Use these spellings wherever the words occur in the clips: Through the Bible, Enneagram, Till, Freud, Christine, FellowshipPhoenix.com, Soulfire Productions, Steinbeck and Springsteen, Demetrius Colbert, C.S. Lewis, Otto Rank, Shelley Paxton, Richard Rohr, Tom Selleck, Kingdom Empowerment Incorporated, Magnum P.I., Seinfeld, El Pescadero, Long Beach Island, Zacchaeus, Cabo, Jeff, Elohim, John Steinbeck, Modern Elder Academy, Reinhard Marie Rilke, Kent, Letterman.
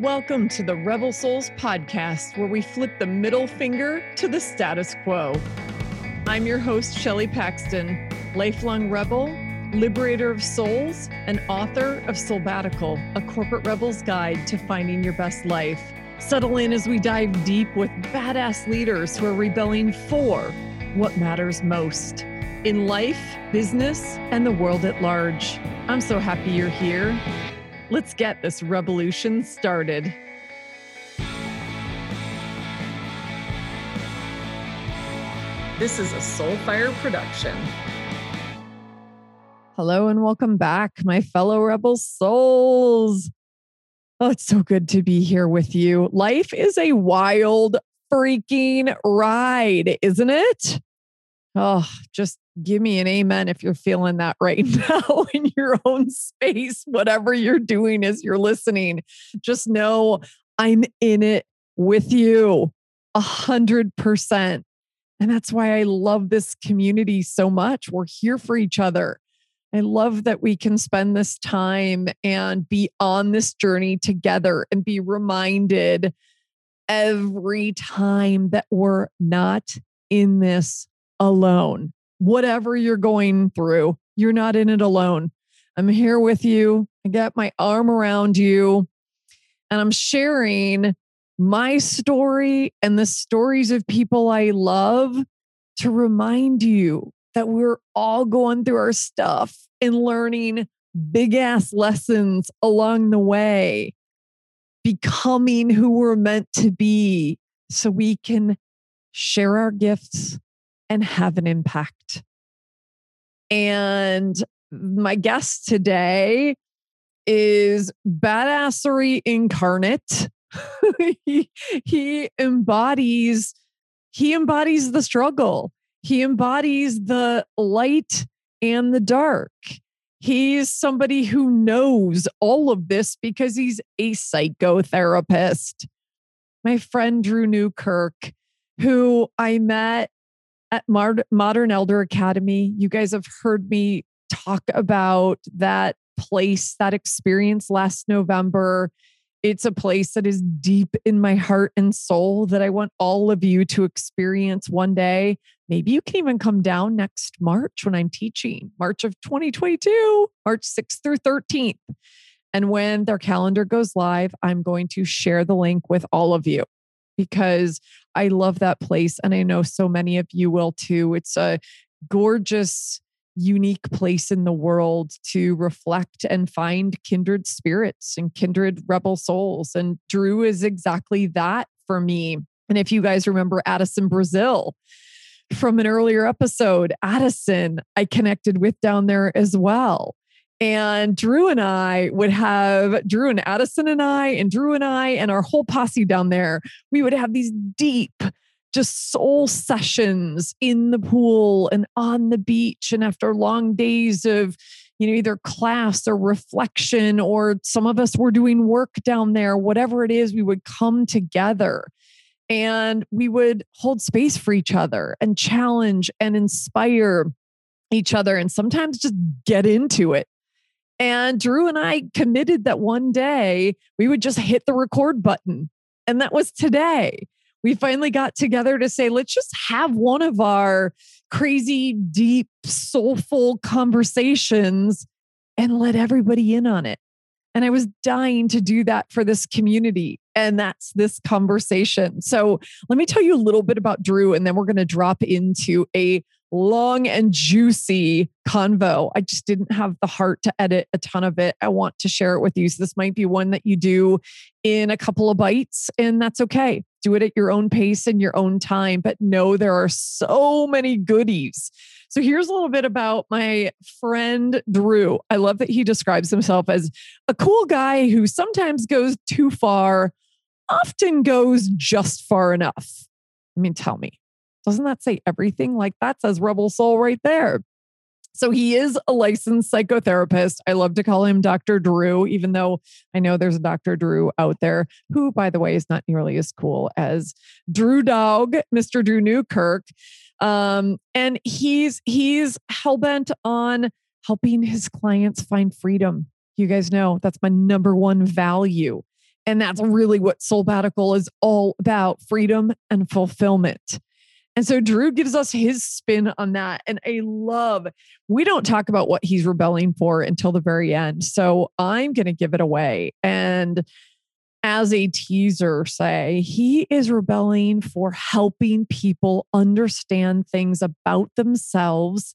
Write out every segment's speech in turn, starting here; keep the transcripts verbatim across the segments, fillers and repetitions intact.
Welcome to the Rebel Souls podcast, where we flip the middle finger to the status quo. I'm your host, Shelley Paxton, lifelong rebel, liberator of souls, and author of Soulbatical, a corporate rebel's guide to finding your best life. Settle in as we dive deep with badass leaders who are rebelling for what matters most in life, business, and the world at large. I'm so happy you're here. Let's get this revolution started. This is a Soulfire production. Hello and welcome back, my fellow rebel souls. Oh, it's so good to be here with you. Life is a wild freaking ride, isn't it? Oh, just give me an amen if you're feeling that right now in your own space, whatever you're doing as you're listening. Just know I'm in it with you a hundred percent. And that's why I love this community so much. We're here for each other. I love that we can spend this time and be on this journey together and be reminded every time that we're not in this alone. Whatever you're going through, you're not in it alone. I'm here with you. I got my arm around you, and I'm sharing my story and the stories of people I love to remind you that we're all going through our stuff and learning big ass lessons along the way, becoming who we're meant to be so we can share our gifts and have an impact. And my guest today is badassery incarnate. he, he embodies, he embodies the struggle. He embodies the light and the dark. He's somebody who knows all of this because he's a psychotherapist. My friend Drew Newkirk, who I met at Modern Elder Academy. You guys have heard me talk about that place, that experience last November. It's a place that is deep in my heart and soul that I want all of you to experience one day. Maybe you can even come down next March when I'm teaching, March of twenty twenty-two, March sixth through thirteenth. And when their calendar goes live, I'm going to share the link with all of you, because I love that place. And I know so many of you will too. It's a gorgeous, unique place in the world to reflect and find kindred spirits and kindred rebel souls. And Drew is exactly that for me. And if you guys remember Addison Brazil from an earlier episode, Addison, I connected with down there as well. And Drew and I would have, Drew and Addison and I, and Drew and I, and our whole posse down there, we would have these deep, just soul sessions in the pool and on the beach. And after long days of, you know, either class or reflection, or some of us were doing work down there, whatever it is, we would come together and we would hold space for each other and challenge and inspire each other. And sometimes just get into it. And Drew and I committed that one day we would just hit the record button. And that was today. We finally got together to say, let's just have one of our crazy, deep, soulful conversations and let everybody in on it. And I was dying to do that for this community. And that's this conversation. So let me tell you a little bit about Drew, and then we're going to drop into a long and juicy convo. I just didn't have the heart to edit a ton of it. I want to share it with you. So this might be one that you do in a couple of bites, and that's okay. Do it at your own pace and your own time, but know there are so many goodies. So here's a little bit about my friend Drew. I love that he describes himself as a cool guy who sometimes goes too far, often goes just far enough. I mean, tell me. Doesn't that say everything? Like, that says rebel soul right there. So he is a licensed psychotherapist. I love to call him Doctor Drew, even though I know there's a Doctor Drew out there who, by the way, is not nearly as cool as Drew Dog, Mister Drew Newkirk. Um, and he's, he's hellbent on helping his clients find freedom. You guys know that's my number one value. And that's really what Soulbatical is all about, freedom and fulfillment. And so Drew gives us his spin on that. And I love, we don't talk about what he's rebelling for until the very end. So I'm going to give it away. And as a teaser, say, he is rebelling for helping people understand things about themselves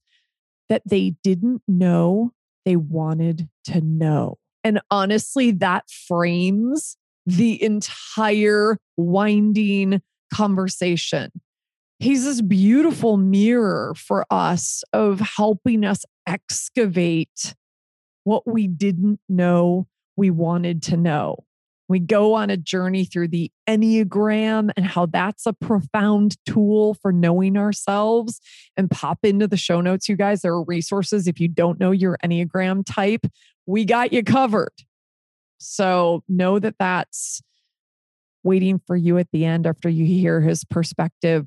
that they didn't know they wanted to know. And honestly, that frames the entire winding conversation. He's this beautiful mirror for us of helping us excavate what we didn't know we wanted to know. We go on a journey through the Enneagram and how that's a profound tool for knowing ourselves. And pop into the show notes, you guys. There are resources if you don't know your Enneagram type. We got you covered. So know that that's waiting for you at the end after you hear his perspective.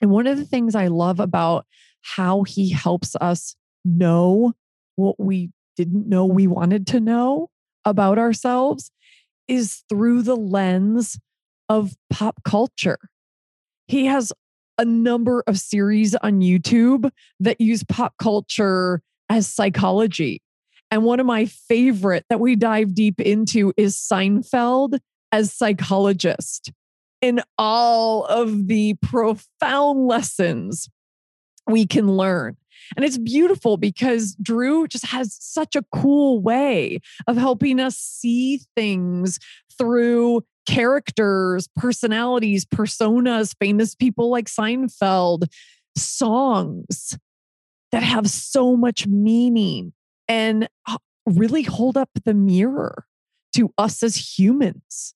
And one of the things I love about how he helps us know what we didn't know we wanted to know about ourselves is through the lens of pop culture. He has a number of series on YouTube that use pop culture as psychology. And one of my favorite that we dive deep into is Seinfeld as Psychologist. In all of the profound lessons we can learn. And it's beautiful because Drew just has such a cool way of helping us see things through characters, personalities, personas, famous people like Seinfeld, songs that have so much meaning and really hold up the mirror to us as humans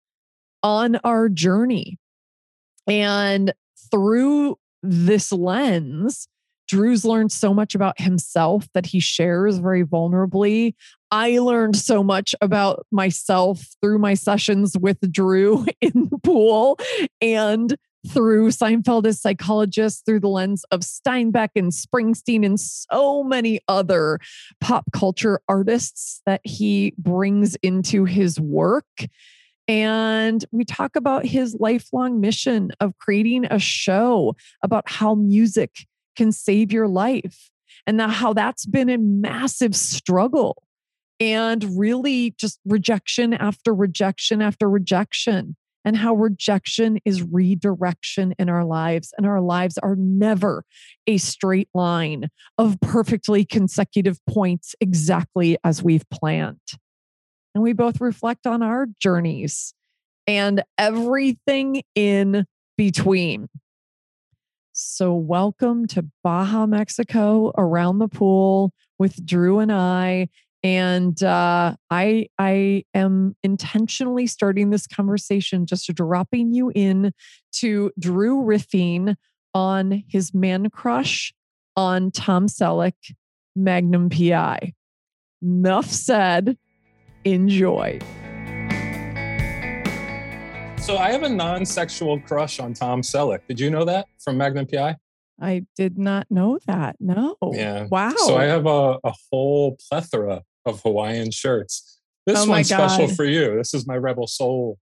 on our journey. And through this lens, Drew's learned so much about himself that he shares very vulnerably. I learned so much about myself through my sessions with Drew in the pool and through Seinfeld as Psychologist, through the lens of Steinbeck and Springsteen and so many other pop culture artists that he brings into his work. And we talk about his lifelong mission of creating a show about how music can save your life and how that's been a massive struggle and really just rejection after rejection after rejection and how rejection is redirection in our lives. And our lives are never a straight line of perfectly consecutive points exactly as we've planned. And we both reflect on our journeys and everything in between. So welcome to Baja, Mexico, around the pool with Drew and I. And uh, I, I am intentionally starting this conversation just dropping you in to Drew riffing on his man crush on Tom Selleck, Magnum P I. Enough said. Enjoy. So I have a non-sexual crush on Tom Selleck. Did you know that from Magnum P I? I did not know that. No. Yeah. Wow. So I have a, a whole plethora of Hawaiian shirts. This oh one's God. special for you. This is my Rebel Soul.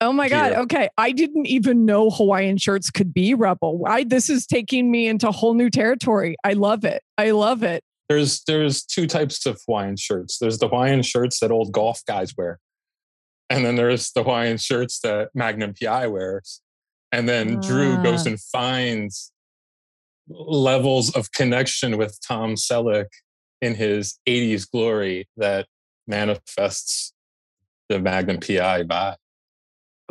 Oh my God. Gear. Okay. I didn't even know Hawaiian shirts could be Rebel. I, this is taking me into whole new territory. I love it. I love it. There's there's two types of Hawaiian shirts. There's the Hawaiian shirts that old golf guys wear. And then there's the Hawaiian shirts that Magnum P I wears. And then ah. Drew goes and finds levels of connection with Tom Selleck in his eighties glory that manifests the Magnum P I vibe.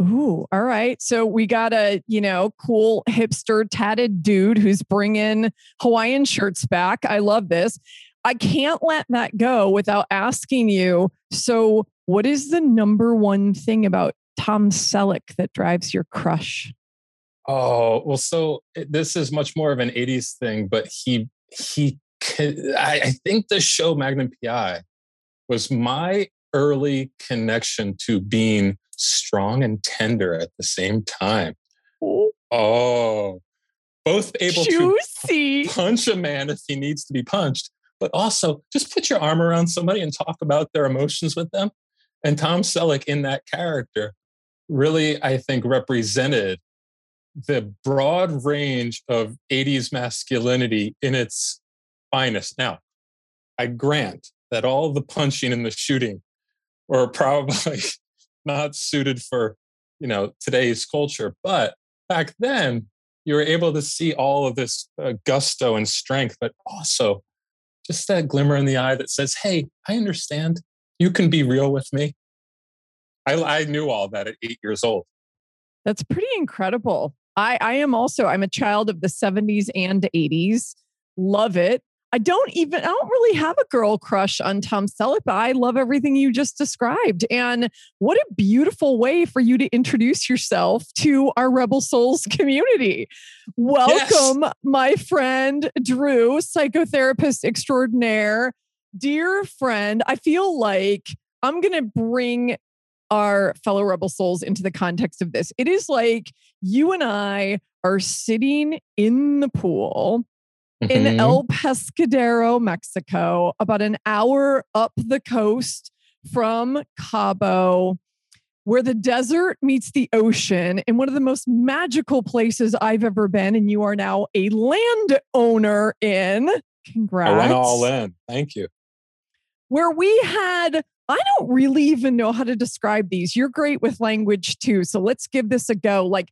Ooh, all right. So we got a, you know, cool hipster tatted dude who's bringing Hawaiian shirts back. I love this. I can't let that go without asking you. So what is the number one thing about Tom Selleck that drives your crush? Oh, well, so this is much more of an eighties thing, but he, he, I think the show Magnum P I was my early connection to being strong and tender at the same time. Ooh. Oh, both able Juicy. to punch a man if he needs to be punched, but also just put your arm around somebody and talk about their emotions with them. And Tom Selleck in that character really, I think, represented the broad range of eighties masculinity in its finest. Now, I grant that all the punching and the shooting were probably not suited for, you know, today's culture. But back then, you were able to see all of this uh, gusto and strength, but also just that glimmer in the eye that says, hey, I understand. You can be real with me. I, I knew all that at eight years old. That's pretty incredible. I, I am also, I'm a child of the seventies and eighties. Love it. I don't even, I don't really have a girl crush on Tom Selleck, but I love everything you just described. And what a beautiful way for you to introduce yourself to our Rebel Souls community. Welcome, yes. My friend, Drew, psychotherapist extraordinaire. Dear friend, I feel like I'm going to bring our fellow Rebel Souls into the context of this. It is like you and I are sitting in the pool mm-hmm. in El Pescadero, Mexico, about an hour up the coast from Cabo, where the desert meets the ocean in one of the most magical places I've ever been. And you are now a landowner in. Congrats. I went all in. Thank you. Where we had... I don't really even know how to describe these. You're great with language too. So let's give this a go. Like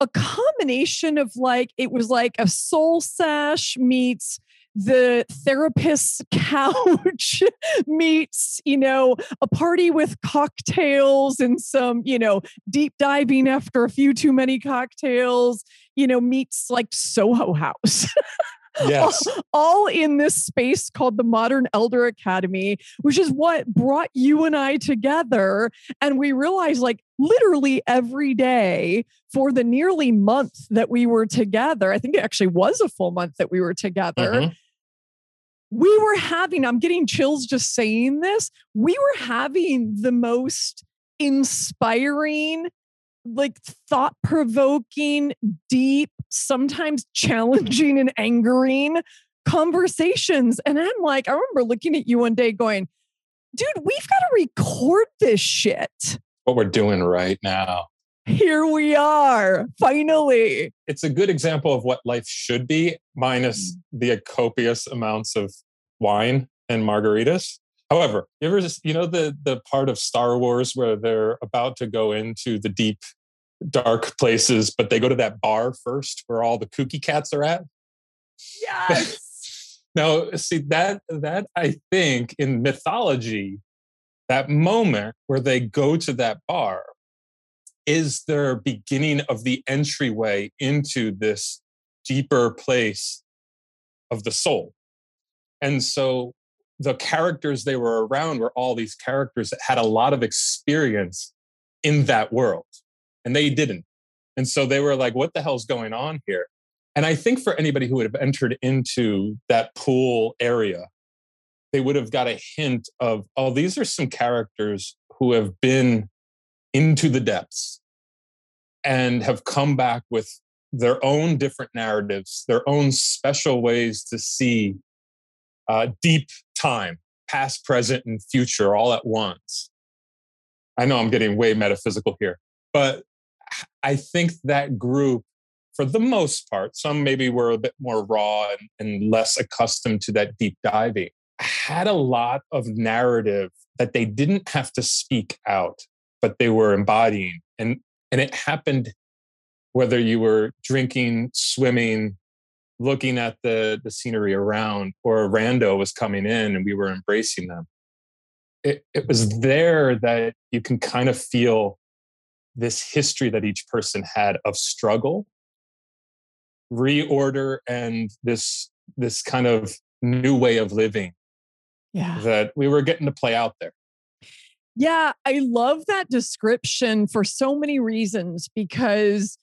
a combination of like, it was like a soul sash meets the therapist's couch meets, you know, a party with cocktails and some, you know, deep diving after a few too many cocktails, you know, meets like Soho House. Yes. All, all in this space called the Modern Elder Academy, which is what brought you and I together. And we realized like literally every day for the nearly month that we were together, I think it actually was a full month that we were together. Mm-hmm. We were having, I'm getting chills just saying this. We were having the most inspiring, like thought-provoking, deep, sometimes challenging and angering conversations. And I'm like, I remember looking at you one day going, dude, we've got to record this shit. What we're doing right now. Here we are, finally. It's a good example of what life should be, minus the copious amounts of wine and margaritas. However, you ever just, you know, the the part of Star Wars where they're about to go into the deep, dark places, but they go to that bar first where all the kooky cats are at? Yes! Now, see, that, that I think in mythology, that moment where they go to that bar is their beginning of the entryway into this deeper place of the soul. And so the characters they were around were all these characters that had a lot of experience in that world, and they didn't. And so they were like, what the hell's going on here? And I think for anybody who would have entered into that pool area, they would have got a hint of, oh, these are some characters who have been into the depths and have come back with their own different narratives, their own special ways to see uh, deep time, past, present, and future all at once. I know I'm getting way metaphysical here, but I think that group, for the most part, some maybe were a bit more raw and, and less accustomed to that deep diving, had a lot of narrative that they didn't have to speak out, but they were embodying. And, and it happened whether you were drinking, swimming, looking at the, the scenery around, or a rando was coming in and we were embracing them. It, it was there that you can kind of feel this history that each person had of struggle, reorder, and this, this kind of new way of living yeah. that we were getting to play out there. Yeah, I love that description for so many reasons, because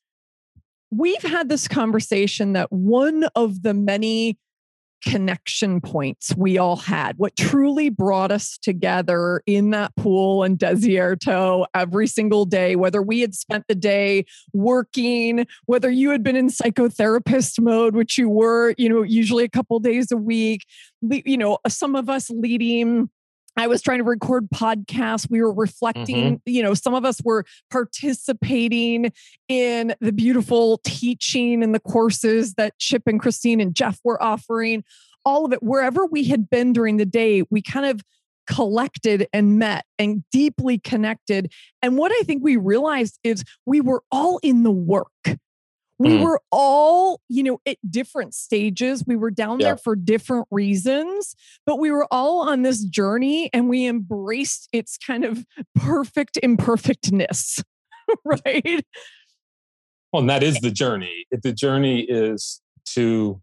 we've had this conversation that one of the many connection points we all had, what truly brought us together in that pool in Desierto every single day, whether we had spent the day working, whether you had been in psychotherapist mode, which you were, you know, usually a couple days a week, you know, some of us leading I was trying to record podcasts. We were reflecting, mm-hmm. you know, some of us were participating in the beautiful teaching and the courses that Chip and Christine and Jeff were offering. All of it, wherever we had been during the day, we kind of collected and met and deeply connected. And what I think we realized is we were all in the work. We mm. were all, you know, at different stages. We were down yeah. there for different reasons, but we were all on this journey and we embraced its kind of perfect imperfectness, right? Well, and that is the journey. The journey is to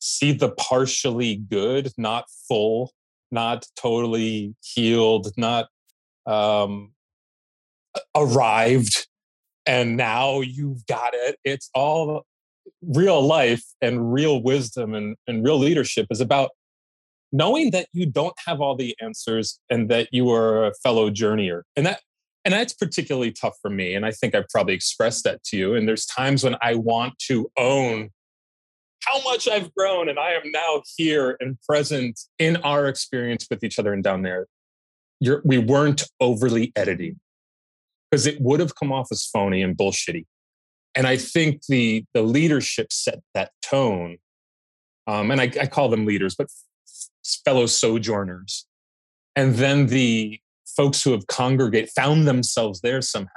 see the partially good, not full, not totally healed, not um, arrived. And now you've got it. It's all real life, and real wisdom and, and real leadership is about knowing that you don't have all the answers and that you are a fellow journeyer. And that, and that's particularly tough for me. And I think I've probably expressed that to you. And there's times when I want to own how much I've grown and I am now here and present in our experience with each other and down there. You're, we weren't overly editing, because it would have come off as phony and bullshitty. And I think the the leadership set that tone. Um, and I, I call them leaders, but fellow sojourners. And then the folks who have congregate, found themselves there somehow,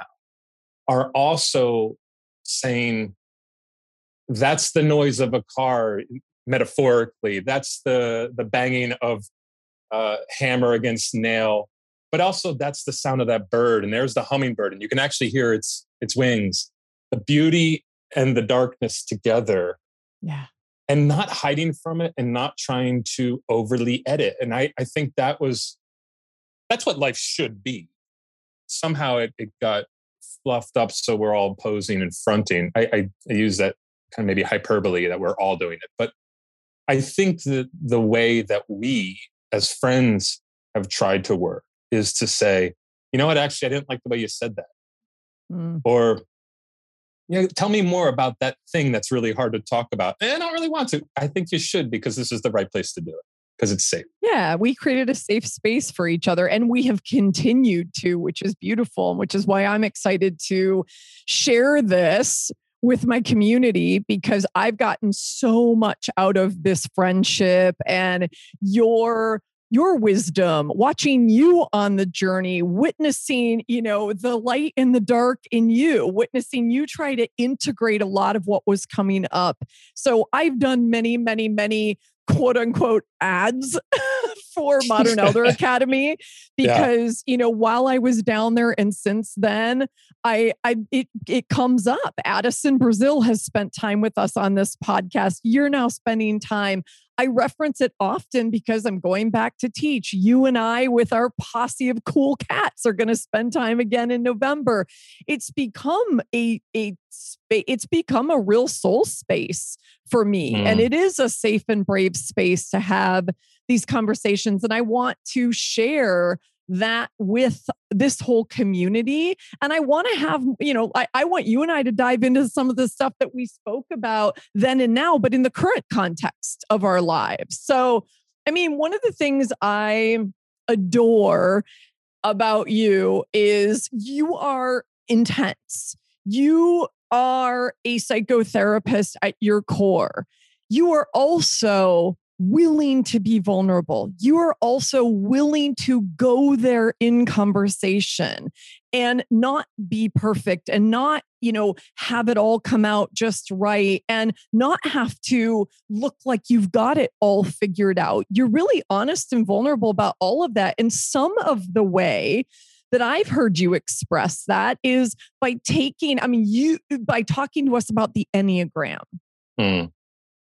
are also saying, that's the noise of a car, metaphorically. That's the, the banging of uh, hammer against nail. But also that's the sound of that bird, and there's the hummingbird, and you can actually hear its its wings. The beauty and the darkness together. Yeah. And not hiding from it and not trying to overly edit. And I, I think that was, that's what life should be. Somehow it, it got fluffed up so we're all posing and fronting. I, I, I use that kind of maybe hyperbole that we're all doing it. But I think that the way that we as friends have tried to work is to say, you know what, actually, I didn't like the way you said that. Mm. Or, you know, tell me more about that thing that's really hard to talk about. And I don't really want to. I think you should, because this is the right place to do it, because it's safe. Yeah, we created a safe space for each other, and we have continued to, which is beautiful, which is why I'm excited to share this with my community, because I've gotten so much out of this friendship and your Your wisdom, watching you on the journey, witnessing, you know, the light and the dark in you, witnessing you try to integrate a lot of what was coming up. So I've done many, many, many quote unquote ads for Modern Elder Academy, because, yeah. you know, while I was down there and since then, I, I, it, it comes up. Addison Brazil has spent time with us on this podcast. You're now spending time. I reference it often because I'm going back to teach. You and I, with our posse of cool cats, are going to spend time again in November. It's become a, a it's become a real soul space for me. Mm. And it is a safe and brave space to have these conversations. And I want to share that with this whole community. And I want to have, you know, I, I want you and I to dive into some of the stuff that we spoke about then and now, but in the current context of our lives. So, I mean, one of the things I adore about you is you are intense. You are a psychotherapist at your core. You are also willing to be vulnerable. You are also willing to go there in conversation and not be perfect and not, you know, have it all come out just right and not have to look like you've got it all figured out. You're really honest and vulnerable about all of that. And some of the way that I've heard you express that is by taking, I mean, you, by talking to us about the Enneagram. Mm.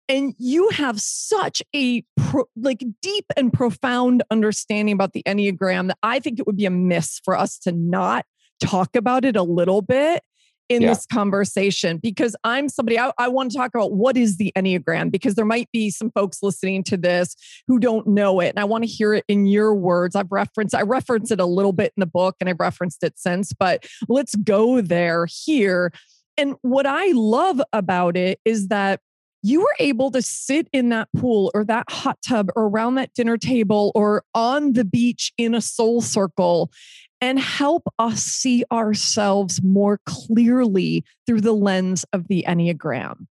And you have such a pro, like deep and profound understanding about the Enneagram that I think it would be a miss for us to not talk about it a little bit in yeah. this conversation, because I'm somebody, I, I want to talk about what is the Enneagram, because there might be some folks listening to this who don't know it. And I want to hear it in your words. I've referenced, I referenced it a little bit in the book and I've referenced it since, but let's go there here. And what I love about it is that you were able to sit in that pool or that hot tub or around that dinner table or on the beach in a soul circle and help us see ourselves more clearly through the lens of the Enneagram.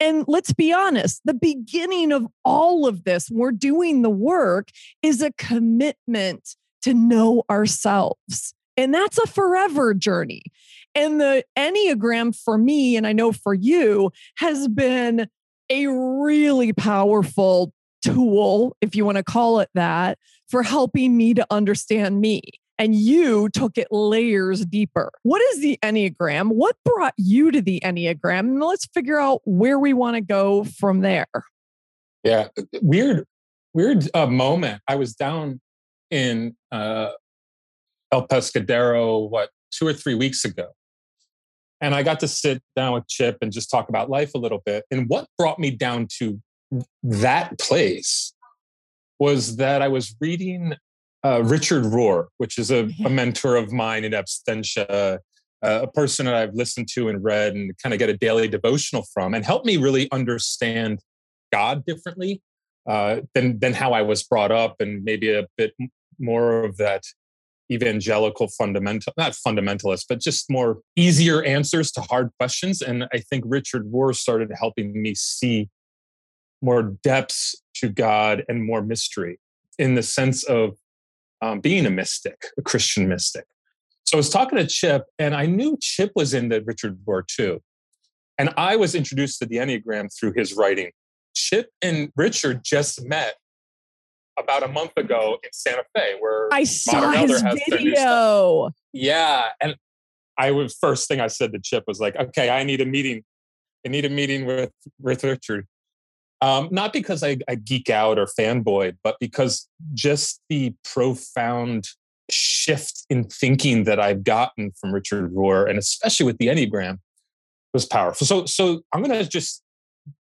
And let's be honest, the beginning of all of this, we're doing the work, is a commitment to know ourselves. And that's a forever journey. And the Enneagram for me, and I know for you, has been a really powerful tool, if you want to call it that, for helping me to understand me. And you took it layers deeper. What is the Enneagram? What brought you to the Enneagram? And let's figure out where we want to go from there. Yeah. Weird, weird uh, moment. I was down in uh, El Pescadero, what, two or three weeks ago. And I got to sit down with Chip and just talk about life a little bit. And what brought me down to that place was that I was reading Uh, Richard Rohr, which is a, a mentor of mine in absentia, uh, a person that I've listened to and read and kind of get a daily devotional from, and helped me really understand God differently uh, than, than how I was brought up, and maybe a bit more of that evangelical fundamental, not fundamentalist, but just more easier answers to hard questions. And I think Richard Rohr started helping me see more depths to God and more mystery in the sense of Um, being a mystic, a Christian mystic. So I was talking to Chip, and I knew Chip was into Richard Rohr too. And I was introduced to the Enneagram through his writing. Chip and Richard just met about a month ago in Santa Fe, where I saw Modern Elder has their new stuff. Yeah. And I was, first thing I said to Chip was like, okay, I need a meeting. I need a meeting with, with Richard. Um, not because I, I geek out or fanboy, but because just the profound shift in thinking that I've gotten from Richard Rohr, and especially with the Enneagram, was powerful. So, so I'm going to just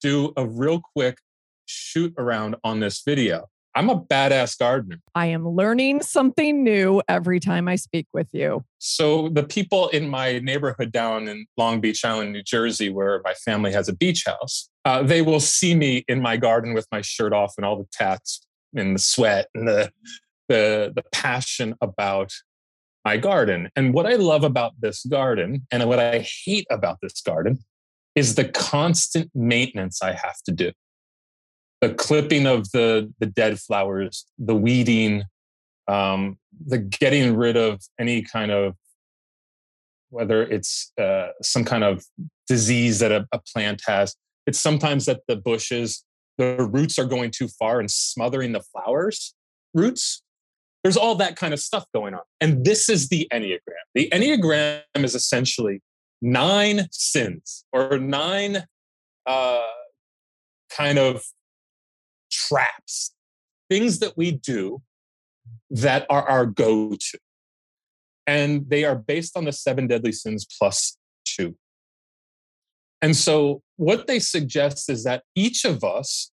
do a real quick shoot around on this video. I'm a badass gardener. I am learning something new every time I speak with you. So the people in my neighborhood down in Long Beach Island, New Jersey, where my family has a beach house, uh, they will see me in my garden with my shirt off and all the tats and the sweat and the, the, the passion about my garden. And what I love about this garden and what I hate about this garden is the constant maintenance I have to do. The clipping of the, the dead flowers, the weeding, um, the getting rid of any kind of, whether it's uh, some kind of disease that a, a plant has. It's sometimes that the bushes, the roots are going too far and smothering the flowers' roots. There's all that kind of stuff going on. And this is the Enneagram. The Enneagram is essentially nine sins or nine uh, kind of traps, things that we do that are our go-to. And they are based on the seven deadly sins plus two. And so what they suggest is that each of us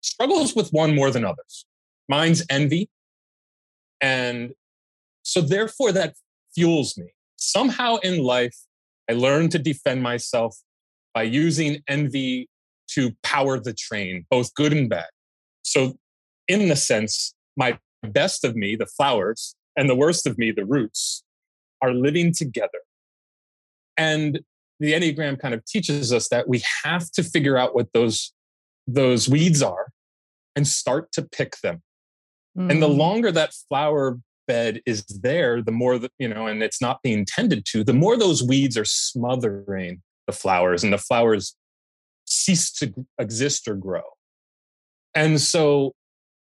struggles with one more than others. Mine's envy. And so therefore that fuels me. Somehow in life, I learned to defend myself by using envy to power the train, both good and bad. So in the sense, my best of me, the flowers, and the worst of me, the roots, are living together. And the Enneagram kind of teaches us that we have to figure out what those, those weeds are and start to pick them. Mm. And the longer that flower bed is there, the more, that, you know, and it's not being tended to, the more those weeds are smothering the flowers and the flowers cease to exist or grow. And so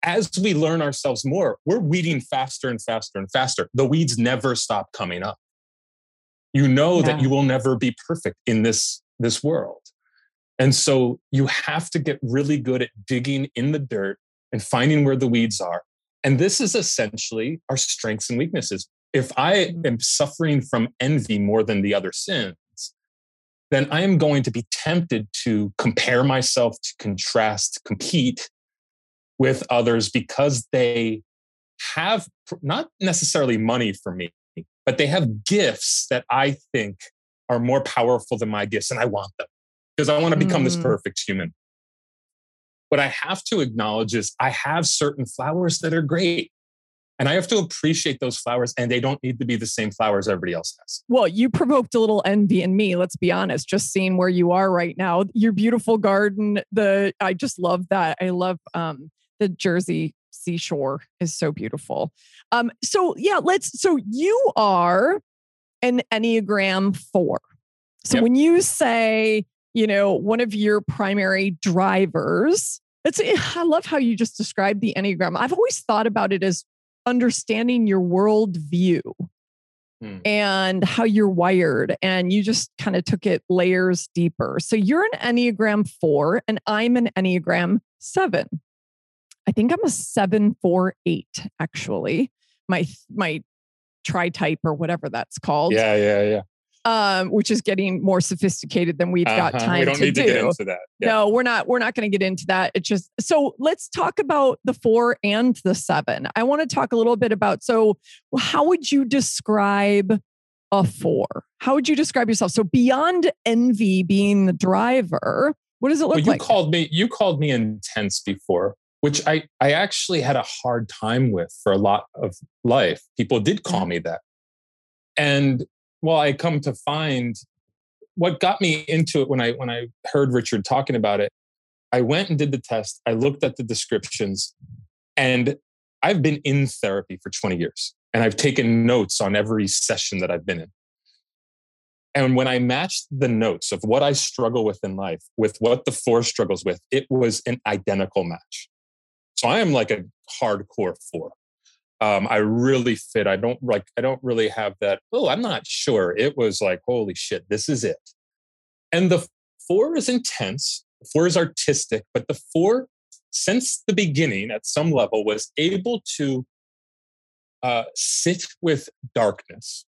as we learn ourselves more, we're weeding faster and faster and faster. The weeds never stop coming up. You know yeah. that you will never be perfect in this, this world. And so you have to get really good at digging in the dirt and finding where the weeds are. And this is essentially our strengths and weaknesses. If I am suffering from envy more than the other sins, then I am going to be tempted to compare myself, to contrast, compete with others because they have not necessarily money for me, but they have gifts that I think are more powerful than my gifts, and I want them because I want to become mm. this perfect human. what I have to acknowledge is I have certain flowers that are great. And I have to appreciate those flowers, and they don't need to be the same flowers everybody else has. Well, you provoked a little envy in me, let's be honest, just seeing where you are right now, your beautiful garden. The I just love that. I love um, the Jersey seashore is so beautiful. Um, so yeah, let's, so you are an Enneagram four. So yep. When you say, you know, one of your primary drivers, it's, I love how you just described the Enneagram. I've always thought about it as understanding your worldview hmm. and how you're wired. And you just kind of took it layers deeper. So you're an Enneagram four and I'm an Enneagram seven. I think I'm a seven, four, eight, actually. My, my tri-type or whatever that's called. Yeah, yeah, yeah. Um, which is getting more sophisticated than we've uh-huh. got time we don't to need do. To get into that. Yeah. No, we're not. We're not going to get into that. It's just so let's talk about the four and the seven. I want to talk a little bit about. So, how would you describe a four? How would you describe yourself? So, beyond envy being the driver, what does it look well, you like? You called me. You called me intense before, which I I actually had a hard time with for a lot of life. People did call me that, and. Well, I come to find what got me into it when I when I heard Richard talking about it, I went and did the test. I looked at the descriptions, and I've been in therapy for twenty years, and I've taken notes on every session that I've been in. And when I matched the notes of what I struggle with in life with what the four struggles with, it was an identical match. So I am like a hardcore four. Um, I really fit. I don't like, I don't really have that. Oh, I'm not sure. It was like, holy shit, this is it. And the four is intense. The four is artistic, but the four since the beginning at some level was able to uh, sit with darkness,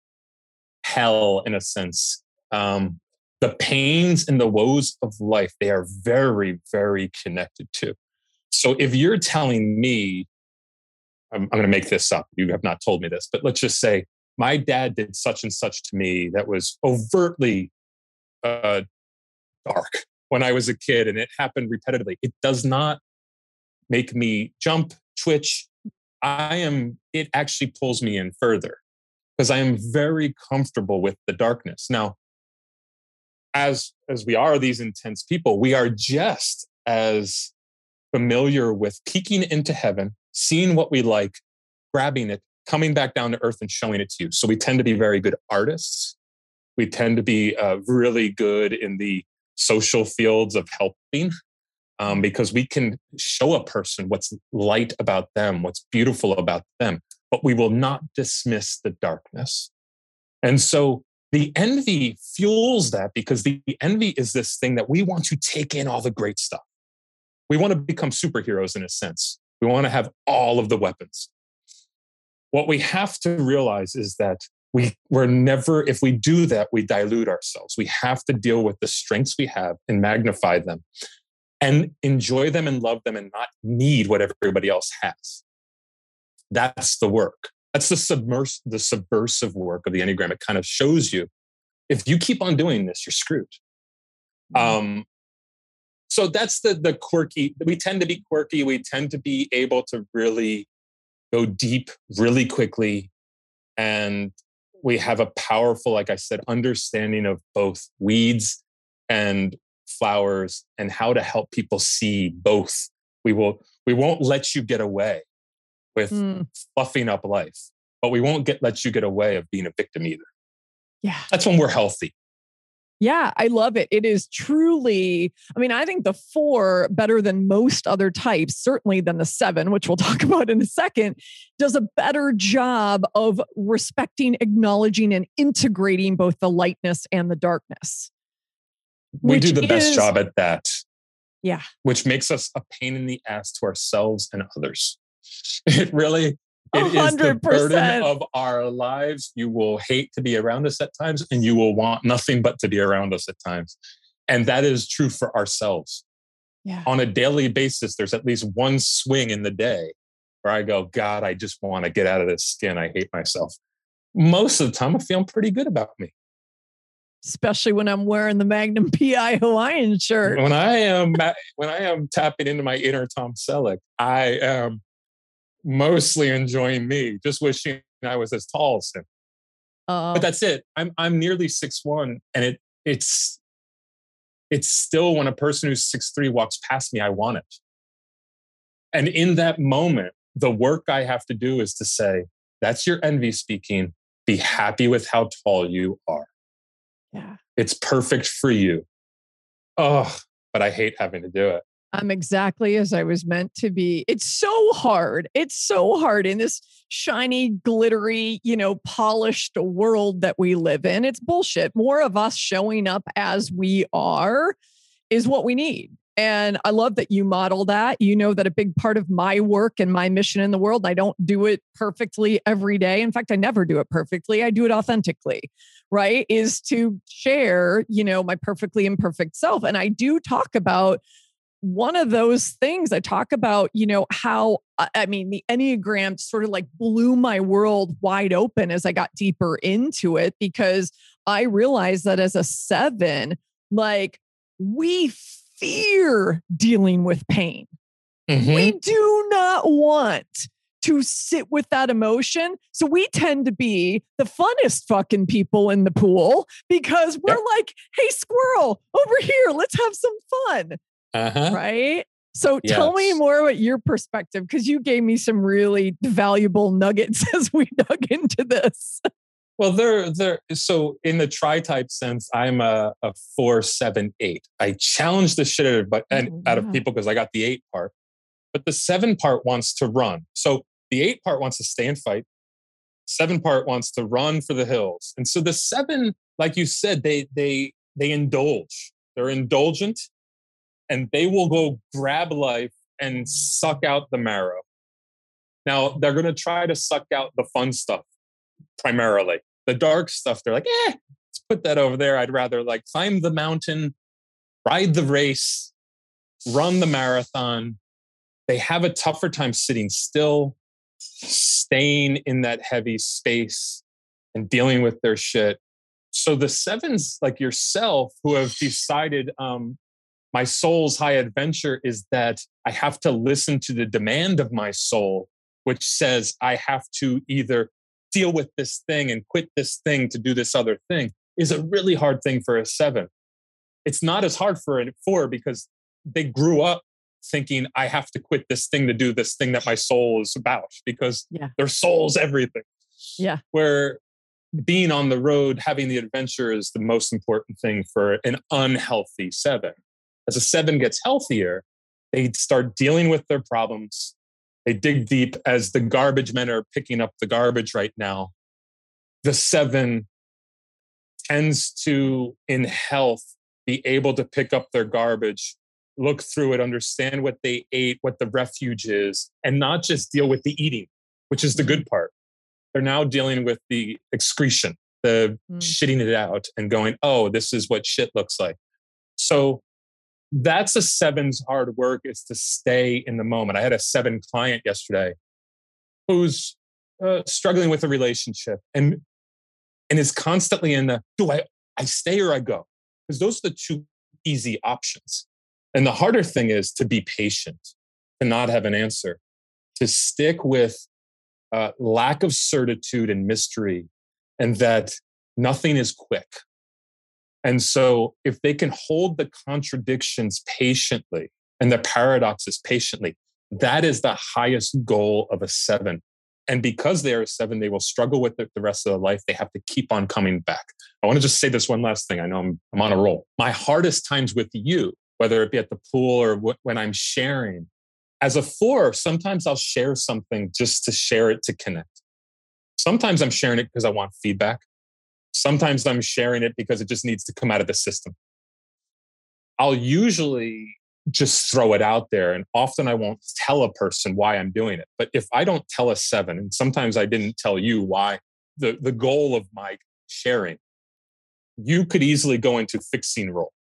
hell in a sense, um, the pains and the woes of life. They are very, very connected to. So if you're telling me, I'm going to make this up. You have not told me this, but let's just say my dad did such and such to me that was overtly uh, dark when I was a kid, and it happened repetitively. It does not make me jump, twitch. I am. It actually pulls me in further because I am very comfortable with the darkness. Now, as as we are these intense people, we are just as familiar with peeking into heaven, seeing what we like, grabbing it, coming back down to earth and showing it to you. So we tend to be very good artists. We tend to be uh, really good in the social fields of helping um, because we can show a person what's light about them, what's beautiful about them, but we will not dismiss the darkness. And so the envy fuels that because the envy is this thing that we want to take in all the great stuff. We want to become superheroes in a sense. We want to have all of the weapons. What we have to realize is that we, we're never, if we do that, we dilute ourselves. We have to deal with the strengths we have and magnify them and enjoy them and love them and not need what everybody else has. That's the work. That's the, submers- the subversive work of the Enneagram. It kind of shows you, if you keep on doing this, you're screwed. Um, So that's the the quirky, we tend to be quirky. We tend to be able to really go deep really quickly. And we have a powerful, like I said, understanding of both weeds and flowers and how to help people see both. We will, we won't let you get away with mm. fluffing up life, but we won't get let you get away of being a victim either. Yeah. That's when we're healthy. Yeah, I love it. It is truly, I mean, I think the four, better than most other types, certainly than the seven, which we'll talk about in a second, does a better job of respecting, acknowledging, and integrating both the lightness and the darkness. We do the is, best job at that. Yeah. Which makes us a pain in the ass to ourselves and others. It really It one hundred percent. Is the burden of our lives. You will hate to be around us at times, and you will want nothing but to be around us at times. And that is true for ourselves. Yeah. On a daily basis, there's at least one swing in the day where I go, God, I just want to get out of this skin. I hate myself. Most of the time, I'm feeling pretty good about me. especially when I'm wearing the Magnum P I Hawaiian shirt. When I am when I am tapping into my inner Tom Selleck, I am mostly enjoying me, just wishing I was as tall as him. Uh, but that's it. I'm I'm nearly six one, and it it's it's still, when a person who's six three walks past me, I want it. And in that moment, the work I have to do is to say, that's your envy speaking. Be happy with how tall you are. Yeah. It's perfect for you. Oh, but I hate having to do it. I'm exactly as I was meant to be. It's so hard. It's so hard in this shiny, glittery, you know, polished world that we live in. It's bullshit. More of us showing up as we are is what we need. And I love that you model that. You know that a big part of my work and my mission in the world, I don't do it perfectly every day. In fact, I never do it perfectly. I do it authentically, right? Is to share, you know, my perfectly imperfect self. And I do talk about one of those things. I talk about, you know, how, I mean, the Enneagram sort of like blew my world wide open as I got deeper into it, because I realized that as a seven, like we fear dealing with pain. Mm-hmm. We do not want to sit with that emotion. So we tend to be the funnest fucking people in the pool, because we're yep. like, hey, squirrel, over here, let's have some fun. Uh-huh. Right? So yes. Tell me more about your perspective, because you gave me some really valuable nuggets as we dug into this. Well, they're, they're, so in the tri-type sense, I'm a, a four, seven, eight. I challenge the shit out of, but, and, oh, wow. out of people because I got the eight part. But the seven part wants to run. So the eight part wants to stay and fight. Seven part wants to run for the hills. And so the seven, like you said, they they they indulge. They're indulgent, and they will go grab life and suck out the marrow. Now, they're going to try to suck out the fun stuff primarily. The dark stuff, they're like, eh, let's put that over there. I'd rather like climb the mountain, ride the race, run the marathon. They have a tougher time sitting still, staying in that heavy space and dealing with their shit. So the sevens like yourself who have decided, um, my soul's high adventure is that I have to listen to the demand of my soul, which says I have to either deal with this thing and quit this thing to do this other thing, is a really hard thing for a seven. It's not as hard for a four because they grew up thinking I have to quit this thing to do this thing that my soul is about, because yeah. their soul's everything. Yeah. Where being on the road, having the adventure is the most important thing for an unhealthy seven. As a seven gets healthier, they start dealing with their problems. They dig deep as the garbage men are picking up the garbage right now. The seven tends to, in health, be able to pick up their garbage, look through it, understand what they ate, what the refuge is, and not just deal with the eating, which is the good part. They're now dealing with the excretion, the mm. shitting it out and going, oh, this is what shit looks like. So that's a seven's hard work, is to stay in the moment. I had a seven client yesterday who's uh, struggling with a relationship and and is constantly in the, do I, I stay or I go? Because those are the two easy options. And the harder thing is to be patient, to not have an answer, to stick with uh, lack of certitude and mystery, and that nothing is quick. And so if they can hold the contradictions patiently and the paradoxes patiently, that is the highest goal of a seven. And because they are a seven, they will struggle with it the rest of their life. They have to keep on coming back. I want to just say this one last thing. I know I'm, I'm on a roll. My hardest times with you, whether it be at the pool or w- when I'm sharing, as a four, sometimes I'll share something just to share it to connect. Sometimes I'm sharing it because I want feedback. Sometimes I'm sharing it because it just needs to come out of the system. I'll usually just throw it out there. And often I won't tell a person why I'm doing it. But if I don't tell a seven, and sometimes I didn't tell you why, the, the goal of my sharing, you could easily go into fixing role.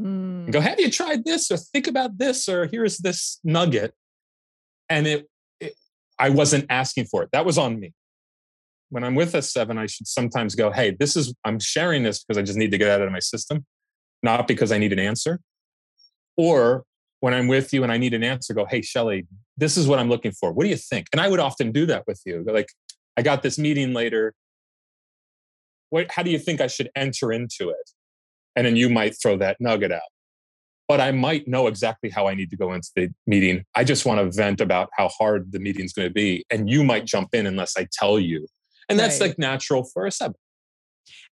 Mm. And go, have you tried this? Or think about this? Or here's this nugget. And it, it I wasn't asking for it. That was on me. when I'm with a seven, I should sometimes go, hey, this is, I'm sharing this because I just need to get that out of my system, not because I need an answer. Or when I'm with you and I need an answer, go, hey, Shelley, this is what I'm looking for. What do you think? And I would often do that with you. Like, I got this meeting later. What, how do you think I should enter into it? And then you might throw that nugget out. But I might know exactly how I need to go into the meeting. I just want to vent about how hard the meeting's going to be. And you might jump in unless I tell you. And that's right. Like natural for a seven.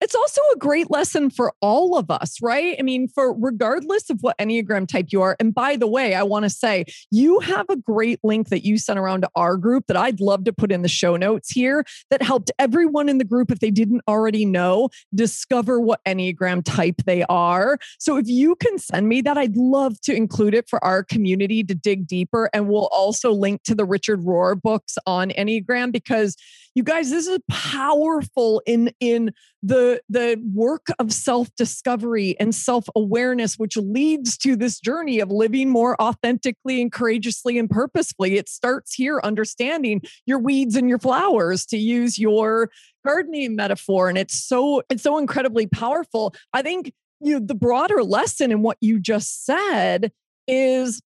It's also a great lesson for all of us, right? I mean, for regardless of what Enneagram type you are. And by the way, I want to say you have a great link that you sent around to our group that I'd love to put in the show notes here that helped everyone in the group, if they didn't already know, discover what Enneagram type they are. So if you can send me that, I'd love to include it for our community to dig deeper. And we'll also link to the Richard Rohr books on Enneagram, because you guys, this is powerful in, in the, the work of self-discovery and self-awareness, which leads to this journey of living more authentically and courageously and purposefully. It starts here, understanding your weeds and your flowers, to use your gardening metaphor. And it's so, it's so incredibly powerful. I think you know, the broader lesson in what you just said is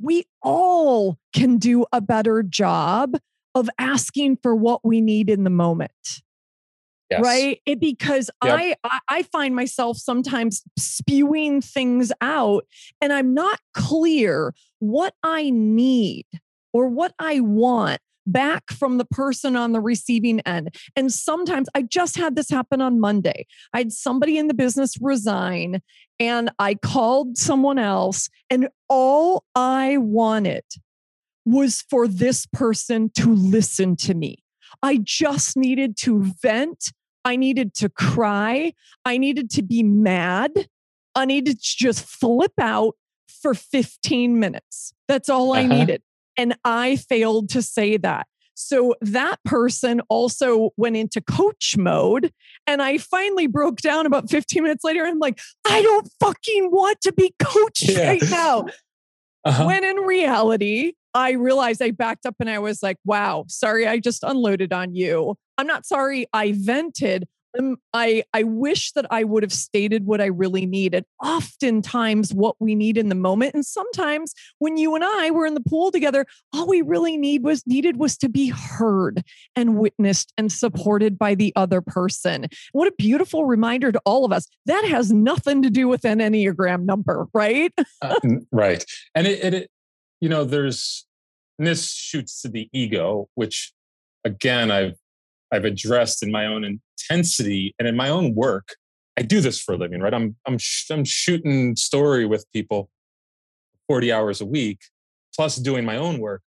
we all can do a better job of asking for what we need in the moment. Yes. Right? It, because yep. I, I find myself sometimes spewing things out and I'm not clear what I need or what I want back from the person on the receiving end. And sometimes I just had this happen on Monday. I had somebody in the business resign and I called someone else, and all I wanted was for this person to listen to me. I just needed to vent. I needed to cry. I needed to be mad. I needed to just flip out for fifteen minutes. That's all I uh-huh. needed. And I failed to say that. So that person also went into coach mode. And I finally broke down about fifteen minutes later. And I'm like, I don't fucking want to be coached yeah. right now. Uh-huh. When in reality, I realized I backed up and I was like, wow, sorry, I just unloaded on you. I'm not sorry I vented. Um, I, I wish that I would have stated what I really needed. Oftentimes what we need in the moment. And sometimes when you and I were in the pool together, all we really need was needed was to be heard and witnessed and supported by the other person. What a beautiful reminder to all of us. That has nothing to do with an Enneagram number, right? uh, right. And it, it, it you know, there's, and this shoots to the ego, which again, I've, I've addressed in my own intensity and in my own work. I do this for a living, right? I'm, I'm, sh- I'm shooting story with people forty hours a week, plus doing my own work.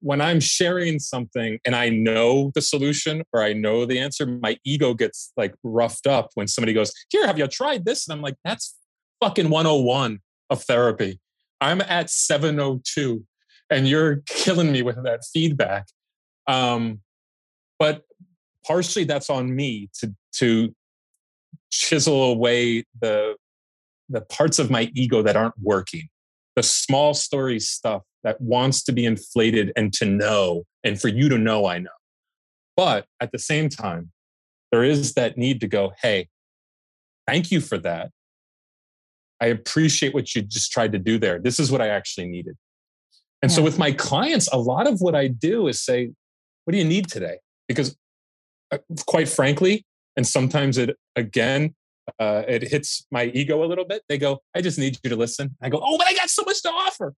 When I'm sharing something and I know the solution or I know the answer, my ego gets like roughed up when somebody goes, here, have you tried this? And I'm like, that's fucking one oh one of therapy. I'm at seven oh two and you're killing me with that feedback. Um, but partially that's on me to, to chisel away the, the parts of my ego that aren't working, the small story stuff that wants to be inflated and to know, and for you to know, I know. But at the same time, there is that need to go, hey, thank you for that. I appreciate what you just tried to do there. This is what I actually needed. And yeah. so with my clients, a lot of what I do is say, what do you need today? Because uh, quite frankly, and sometimes it, again, uh, it hits my ego a little bit. They go, I just need you to listen. I go, oh, but I got so much to offer.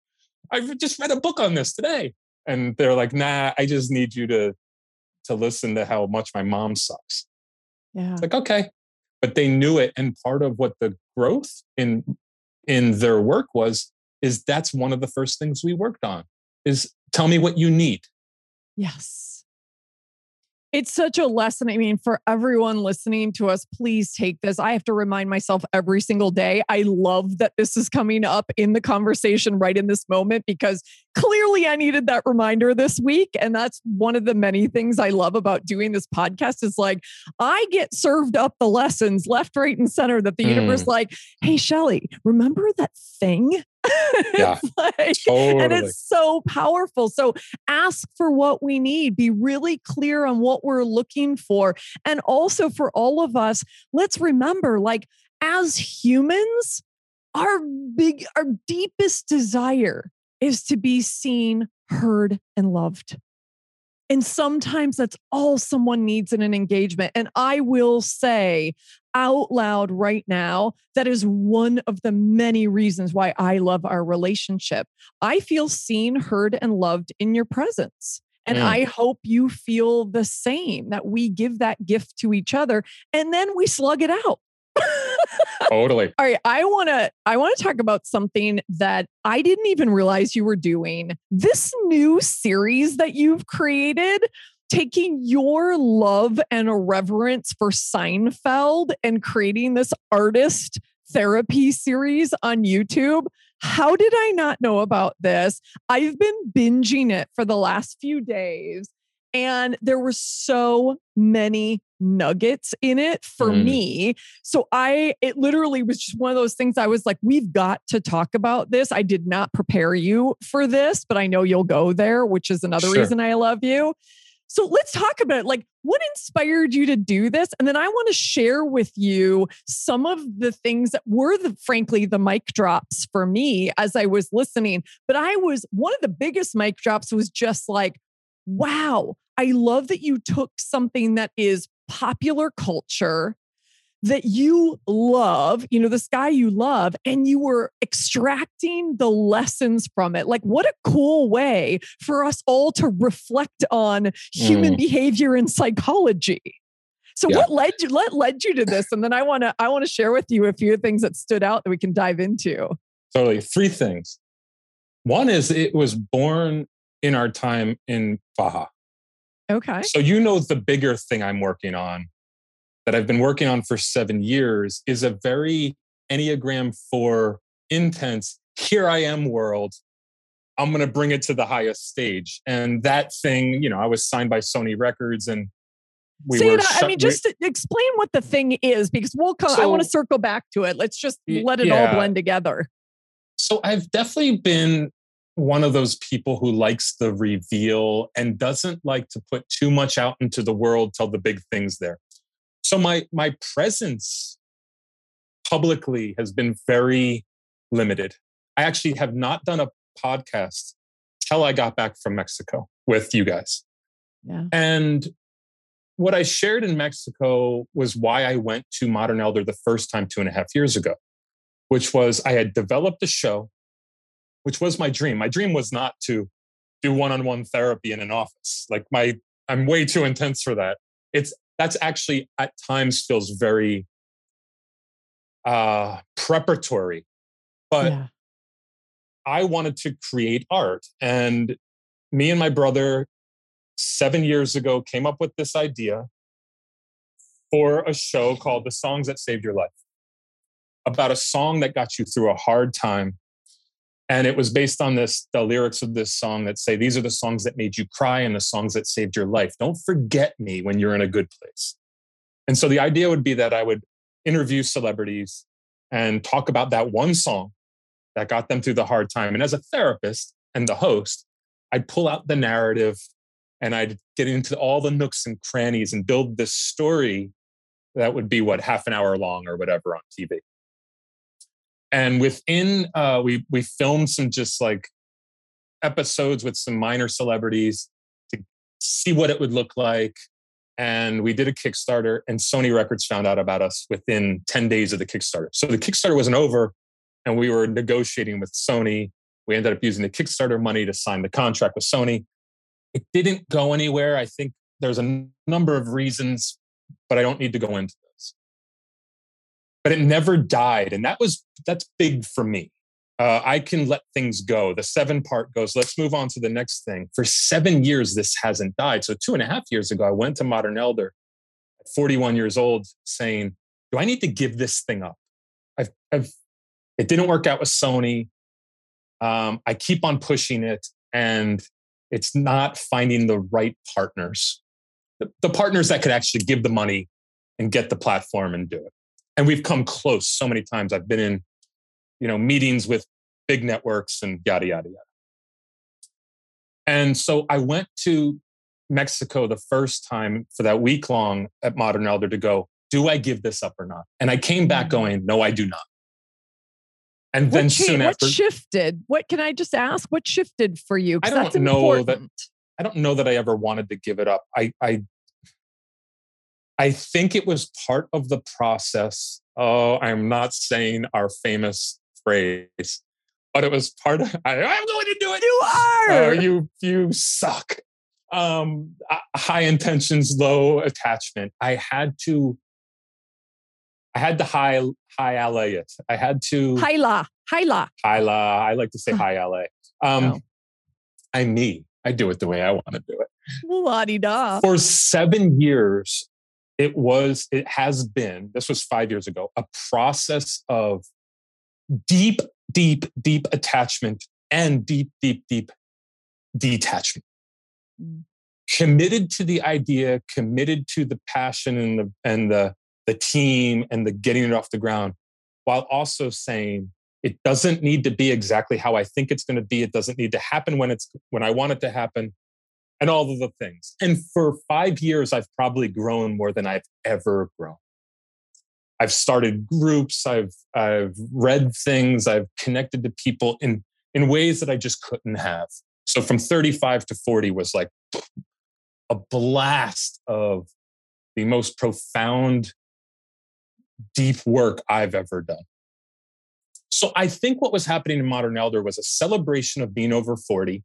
I've just read a book on this today. And they're like, nah, I just need you to, to listen to how much my mom sucks. Yeah. It's like, okay. But they knew it. And part of what the growth in, in their work was, is that's one of the first things we worked on, is tell me what you need. Yes. It's such a lesson. I mean, for everyone listening to us, please take this. I have to remind myself every single day. I love that this is coming up in the conversation right in this moment, because clearly I needed that reminder this week. And that's one of the many things I love about doing this podcast is like, I get served up the lessons left, right, and center that the mm. universe like, hey, Shelley, remember that thing Yeah, like, totally. And it's so powerful. So ask for what we need. Be really clear on what we're looking for. And also for all of us, let's remember, like, as humans, our big, our deepest desire is to be seen, heard, and loved. And sometimes that's all someone needs in an engagement. And I will say out loud right now, that is one of the many reasons why I love our relationship. I feel seen, heard, and loved in your presence. And mm. I hope you feel the same, that we give that gift to each other and then we slug it out. Totally. All right. I want to, I want to talk about something that I didn't even realize you were doing. This new series that you've created, taking your love and reverence for Seinfeld and creating this artist therapy series on YouTube. How did I not know about this? I've been binging it for the last few days. And there were so many nuggets in it for mm. me. So I, it literally was just one of those things I was like, we've got to talk about this. I did not prepare you for this, but I know you'll go there, which is another sure. reason I love you. So let's talk about it. Like, what inspired you to do this? And then I want to share with you some of the things that were, the, frankly, the mic drops for me as I was listening. But I was, one of the biggest mic drops was just like, wow, I love that you took something that is popular culture that you love, you know, this guy you love, and you were extracting the lessons from it. Like, what a cool way for us all to reflect on human mm. behavior and psychology. So yeah. what led you, what led you to this? And then I want to, I want to share with you a few things that stood out that we can dive into. Totally. Three things. One is it was born in our time in Baja. Okay. So, you know, the bigger thing I'm working on that I've been working on for seven years is a very Enneagram four intense, here I am world. I'm going to bring it to the highest stage. And that thing, you know, I was signed by Sony Records and we so, were... You know, shut- I mean, just to explain what the thing is, because we'll come, so, I want to circle back to it. Let's just let it yeah. all blend together. So I've definitely been one of those people who likes the reveal and doesn't like to put too much out into the world till the big thing's there. So my my presence publicly has been very limited. I actually have not done a podcast till I got back from Mexico with you guys. Yeah. And what I shared in Mexico was why I went to Modern Elder the first time two and a half years ago, which was I had developed a show, which was my dream. My dream was not to do one-on-one therapy in an office. Like my, I'm way too intense for that. It's, that's actually at times feels very uh, preparatory, but yeah. I wanted to create art. And me and my brother seven years ago came up with this idea for a show called The Songs That Saved Your Life, about a song that got you through a hard time. And it was based on this, the lyrics of this song that say, these are the songs that made you cry and the songs that saved your life. Don't forget me when you're in a good place. And so the idea would be that I would interview celebrities and talk about that one song that got them through the hard time. And as a therapist and the host, I'd pull out the narrative and I'd get into all the nooks and crannies and build this story that would be, what, half an hour long or whatever on T V. And within, uh, we we filmed some just like episodes with some minor celebrities to see what it would look like. And we did a Kickstarter and Sony Records found out about us within ten days of the Kickstarter. So the Kickstarter wasn't over and we were negotiating with Sony. We ended up using the Kickstarter money to sign the contract with Sony. It didn't go anywhere. I think there's a n- number of reasons, but I don't need to go into them. But it never died. And that was, that's big for me. Uh, I can let things go. The seven part goes, let's move on to the next thing. For seven years, this hasn't died. So two and a half years ago, I went to Modern Elder at forty-one years old saying, do I need to give this thing up? I've, I've, it didn't work out with Sony. Um, I keep on pushing it and it's not finding the right partners, the, the partners that could actually give the money and get the platform and do it. And we've come close so many times. I've been in, you know, meetings with big networks and yada, yada, yada. And so I went to Mexico the first time for that week long at Modern Elder to go, do I give this up or not? And I came back going, no, I do not. And what then changed, soon after. What shifted? What can I just ask? What shifted for you? I don't that's know important. that I don't know that I ever wanted to give it up. I, I, I think it was part of the process. Oh, I'm not saying our famous phrase, but it was part of, I, I'm going to do it. You are. Oh, you, you suck. Um, high intentions, low attachment. I had to, I had to high, high ally it. I had to. High la, high la. High la. I like to say high ally. Um, no. I'm me. I do it the way I want to do it. La-di-da. For seven years, it was, it has been, this was five years ago, a process of deep, deep, deep attachment and deep, deep, deep detachment. Committed to the idea, committed to the passion and the and the the team and the getting it off the ground, while also saying it doesn't need to be exactly how I think it's going to be. It doesn't need to happen when it's when I want it to happen, and all of the things. And for five years, I've probably grown more than I've ever grown. I've started groups. I've I've read things. I've connected to people in in ways that I just couldn't have. So from thirty-five to forty was like a blast of the most profound, deep work I've ever done. So I think what was happening in Modern Elder was a celebration of being over forty,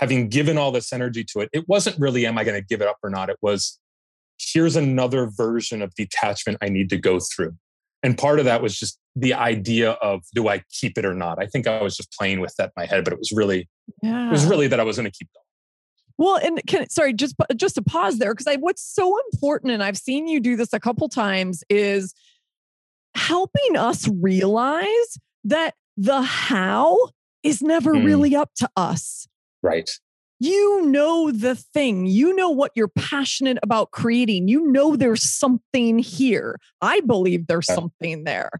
having given all this energy to it. It wasn't really, am I going to give it up or not? It was, here's another version of detachment I need to go through. And part of that was just the idea of, do I keep it or not? I think I was just playing with that in my head, but it was really, yeah. it was really that I was going to keep going. Well, and can, sorry, just, just to pause there, because I, what's so important, and I've seen you do this a couple times, is helping us realize that the how is never mm. really up to us. Right. You know the thing. You know what you're passionate about creating. You know there's something here. I believe there's something there.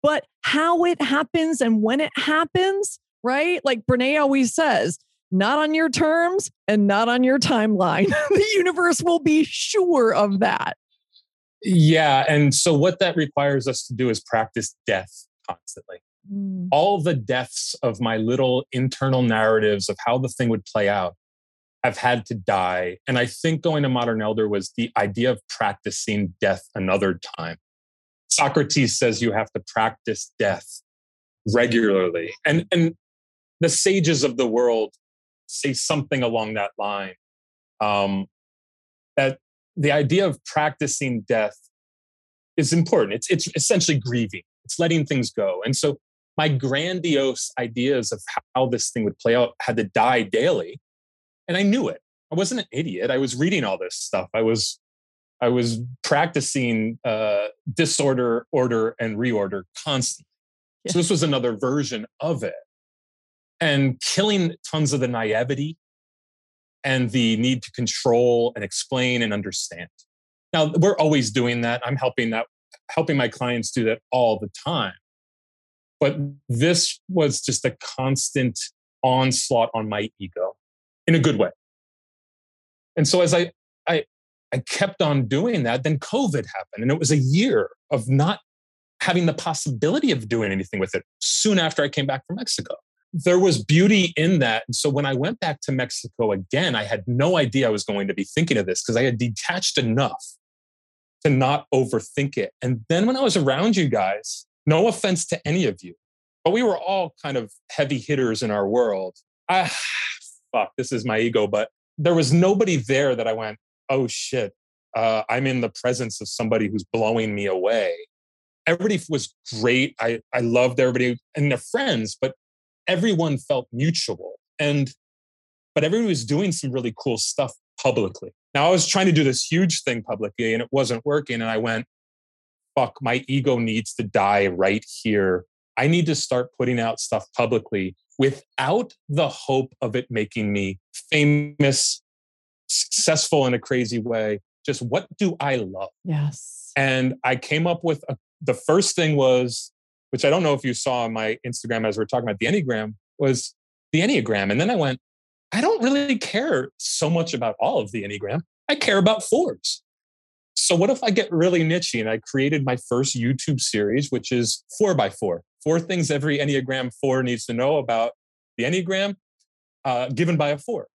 But how it happens and when it happens, right? Like Brené always says, not on your terms and not on your timeline. The universe will be sure of that. Yeah. And so what that requires us to do is practice death constantly. Mm. All the deaths of my little internal narratives of how the thing would play out, I've had to die. And I think going to Modern Elder was the idea of practicing death another time. Socrates says you have to practice death regularly. And, and the sages of the world say something along that line. Um, that the idea of practicing death is important. It's, it's essentially grieving. It's letting things go. And so my grandiose ideas of how this thing would play out had to die daily. And I knew it. I wasn't an idiot. I was reading all this stuff. I was, I was practicing uh, disorder, order, and reorder constantly. Yeah. So this was another version of it. And killing tons of the naivety and the need to control and explain and understand. Now, we're always doing that. I'm helping that, helping my clients do that all the time. But this was just a constant onslaught on my ego in a good way. And so as I, I, I kept on doing that, then COVID happened. And it was a year of not having the possibility of doing anything with it soon after I came back from Mexico. There was beauty in that. And so when I went back to Mexico again, I had no idea I was going to be thinking of this because I had detached enough to not overthink it. And then when I was around you guys, no offense to any of you, but we were all kind of heavy hitters in our world. Ah, fuck, this is my ego. But there was nobody there that I went, oh shit, uh, I'm in the presence of somebody who's blowing me away. Everybody was great. I, I loved everybody and their friends, but everyone felt mutual, and but everyone was doing some really cool stuff publicly. Now, I was trying to do this huge thing publicly, and it wasn't working. And I went, fuck, my ego needs to die right here. I need to start putting out stuff publicly without the hope of it making me famous, successful in a crazy way. Just what do I love? Yes. And I came up with a, the first thing was which I don't know if you saw on my Instagram as we're talking about the Enneagram, was the Enneagram. And then I went, I don't really care so much about all of the Enneagram. I care about fours. So what if I get really niche? And I created my first YouTube series, which is four by four, four things every Enneagram four needs to know about the Enneagram, uh, given by a four.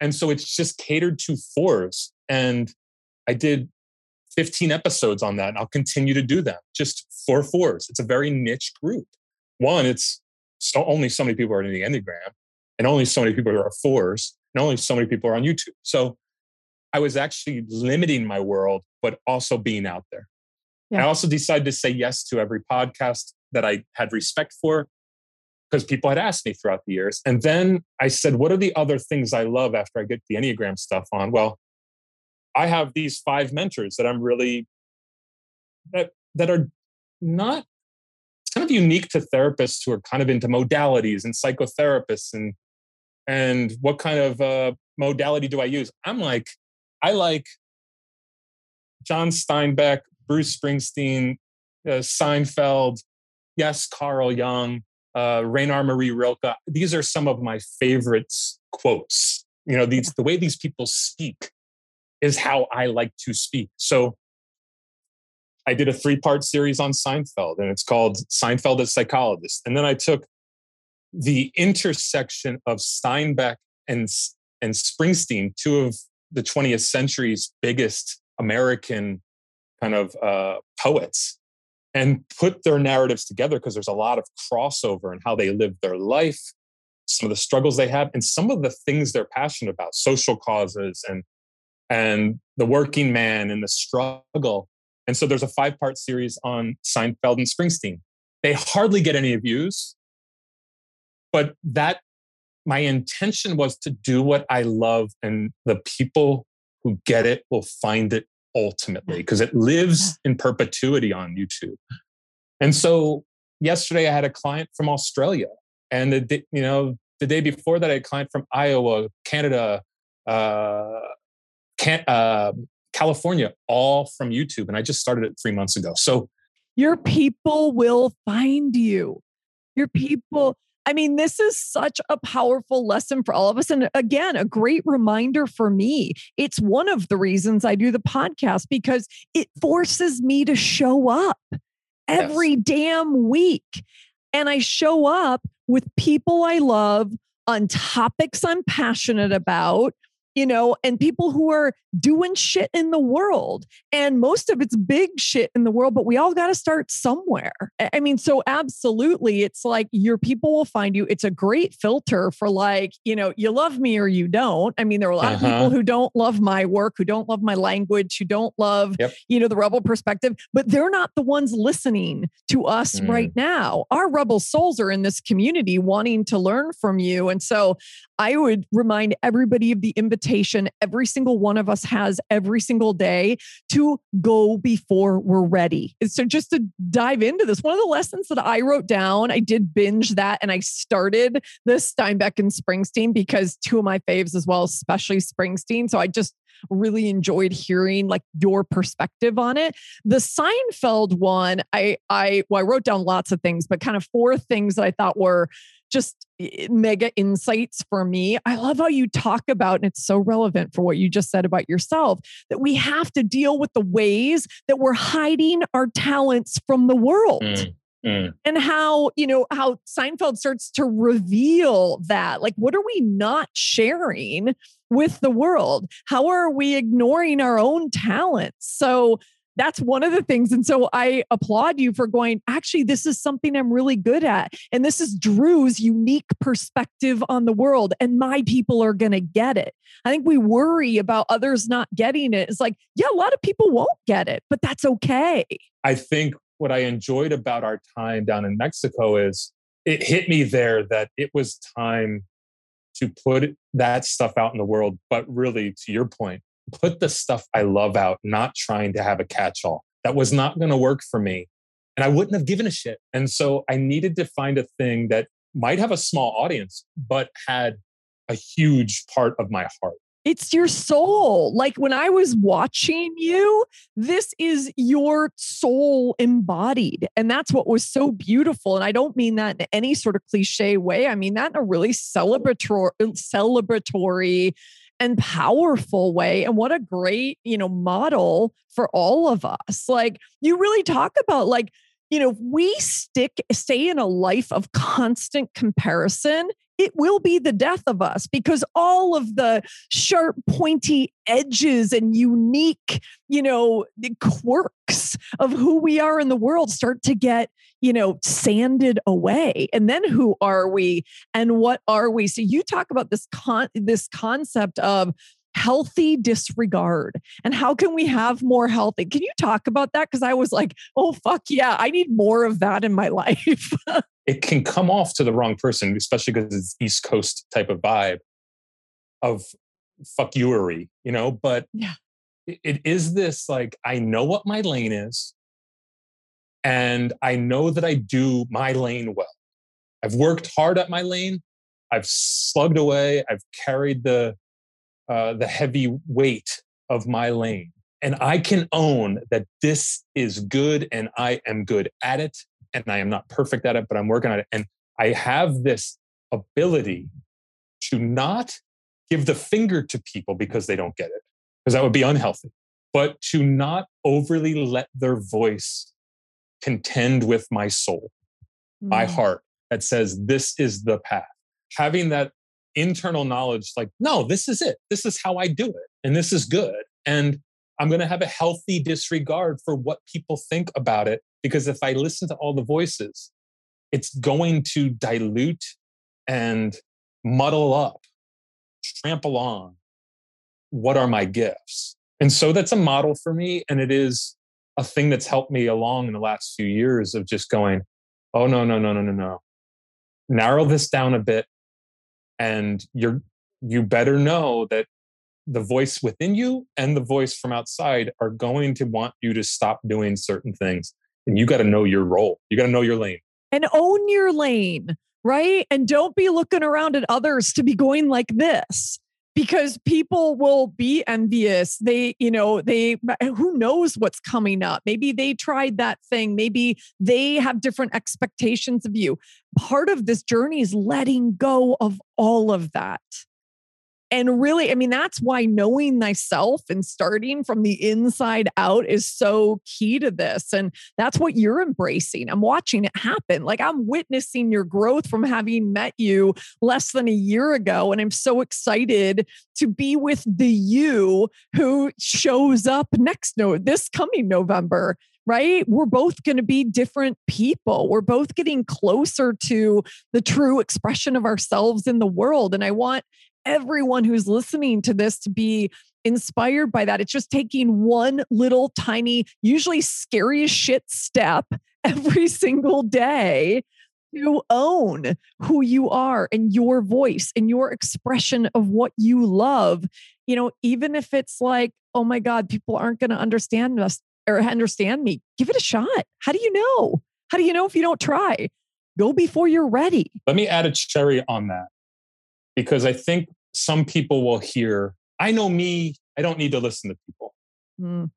And so it's just catered to fours. And I did fifteen episodes on that, and I'll continue to do that. Just for fours. It's a very niche group. One, it's so only so many people are in the Enneagram, and only so many people are fours, and only so many people are on YouTube. So I was actually limiting my world, but also being out there. Yeah. I also decided to say yes to every podcast that I had respect for, because people had asked me throughout the years. And then I said, what are the other things I love after I get the Enneagram stuff on? Well, I have these five mentors that I'm really, that that are not, it's kind of unique to therapists who are kind of into modalities and psychotherapists and, and what kind of uh, modality do I use? I'm like, I like John Steinbeck, Bruce Springsteen, uh, Seinfeld, yes, Carl Jung, uh, Reinhard Marie Rilke. These are some of my favorite quotes. You know, these, the way these people speak is how I like to speak. So I did a three-part series on Seinfeld, and it's called Seinfeld as Psychologist. And then I took the intersection of Steinbeck and, and Springsteen, two of the twentieth century's biggest American kind of uh, poets, and put their narratives together, because there's a lot of crossover in how they live their life, some of the struggles they have, and some of the things they're passionate about, social causes and and the working man and the struggle. And so there's a five-part series on Seinfeld and Springsteen. They hardly get any views, but that my intention was to do what I love, and the people who get it will find it ultimately, because it lives in perpetuity on YouTube. And so yesterday I had a client from Australia, and the, you know, the day before that I had a client from Iowa, Canada, uh, can, uh, California, all from YouTube. And I just started it three months ago. So your people will find you. Your people... I mean, this is such a powerful lesson for all of us. And again, a great reminder for me. It's one of the reasons I do the podcast, because it forces me to show up every yes. damn week. And I show up with people I love on topics I'm passionate about, you know, and people who are doing shit in the world. And most of it's big shit in the world, but we all got to start somewhere. I mean, so absolutely. It's like your people will find you. It's a great filter for, like, you know, you love me or you don't. I mean, there are a lot uh-huh. of people who don't love my work, who don't love my language, who don't love, yep. you know, the rebel perspective, but they're not the ones listening to us mm. right now. Our rebel souls are in this community wanting to learn from you. And so I would remind everybody of the invitation every single one of us has every single day to go before we're ready. So just to dive into this, one of the lessons that I wrote down, I did binge that, and I started this Steinbeck and Springsteen, because two of my faves as well, especially Springsteen. So I just really enjoyed hearing, like, your perspective on it. The Seinfeld one, I, I, well, I wrote down lots of things, but kind of four things that I thought were just mega insights for me. I love how you talk about, and it's so relevant for what you just said about yourself, that we have to deal with the ways that we're hiding our talents from the world. Mm, mm. And how, you know, how Seinfeld starts to reveal that. Like, what are we not sharing with the world? How are we ignoring our own talents? So that's one of the things. And so I applaud you for going, actually, this is something I'm really good at. And this is Drew's unique perspective on the world. And my people are going to get it. I think we worry about others not getting it. It's like, yeah, a lot of people won't get it, but that's okay. I think what I enjoyed about our time down in Mexico is it hit me there that it was time to put that stuff out in the world. But really, to your point, put the stuff I love out, not trying to have a catch-all. That was not going to work for me. And I wouldn't have given a shit. And so I needed to find a thing that might have a small audience, but had a huge part of my heart. It's your soul. Like when I was watching you, this is your soul embodied. And that's what was so beautiful. And I don't mean that in any sort of cliche way. I mean that in a really celebratory, celebratory and powerful way. And what a great, you know, model for all of us. Like you really talk about like, you know, if we stick, stay in a life of constant comparison, it will be the death of us because all of the sharp, pointy edges and unique, you know, quirks of who we are in the world start to get, you know, sanded away. And then who are we and what are we? So you talk about this con- this concept of healthy disregard and how can we have more healthy? Can you talk about that? Because I was like, oh, fuck yeah, I need more of that in my life. It can come off to the wrong person, especially because it's East Coast type of vibe of fuck youery, you know, but yeah. It is this like, I know what my lane is and I know that I do my lane well. I've worked hard at my lane. I've slugged away. I've carried the, uh, the heavy weight of my lane and I can own that this is good and I am good at it. And I am not perfect at it, but I'm working on it. And I have this ability to not give the finger to people because they don't get it, because that would be unhealthy, but to not overly let their voice contend with my soul, mm. my heart that says, this is the path. Having that internal knowledge, like, no, this is it. This is how I do it. And this is good. And I'm going to have a healthy disregard for what people think about it. Because if I listen to all the voices, it's going to dilute and muddle up, trample on what are my gifts. And so that's a model for me. And it is a thing that's helped me along in the last few years of just going, oh, no, no, no, no, no, no. Narrow this down a bit. And you're, you better know that the voice within you and the voice from outside are going to want you to stop doing certain things. And you got to know your role. You got to know your lane. And own your lane, right? And don't be looking around at others to be going like this because people will be envious. They, you know, they, who knows what's coming up? Maybe they tried that thing. Maybe they have different expectations of you. Part of this journey is letting go of all of that. And really, I mean, that's why knowing thyself and starting from the inside out is so key to this. And that's what you're embracing. I'm watching it happen. Like I'm witnessing your growth from having met you less than a year ago. And I'm so excited to be with the you who shows up next, no, this coming November. Right? We're both going to be different people. We're both getting closer to the true expression of ourselves in the world. And I want everyone who's listening to this to be inspired by that. It's just taking one little tiny, usually scary as shit step every single day to own who you are and your voice and your expression of what you love. You know, even if it's like, oh my God, people aren't going to understand us or understand me, give it a shot. How do you know? How do you know if you don't try? Go before you're ready. Let me add a cherry on that. Because I think some people will hear, I know me, I don't need to listen to people. Mm.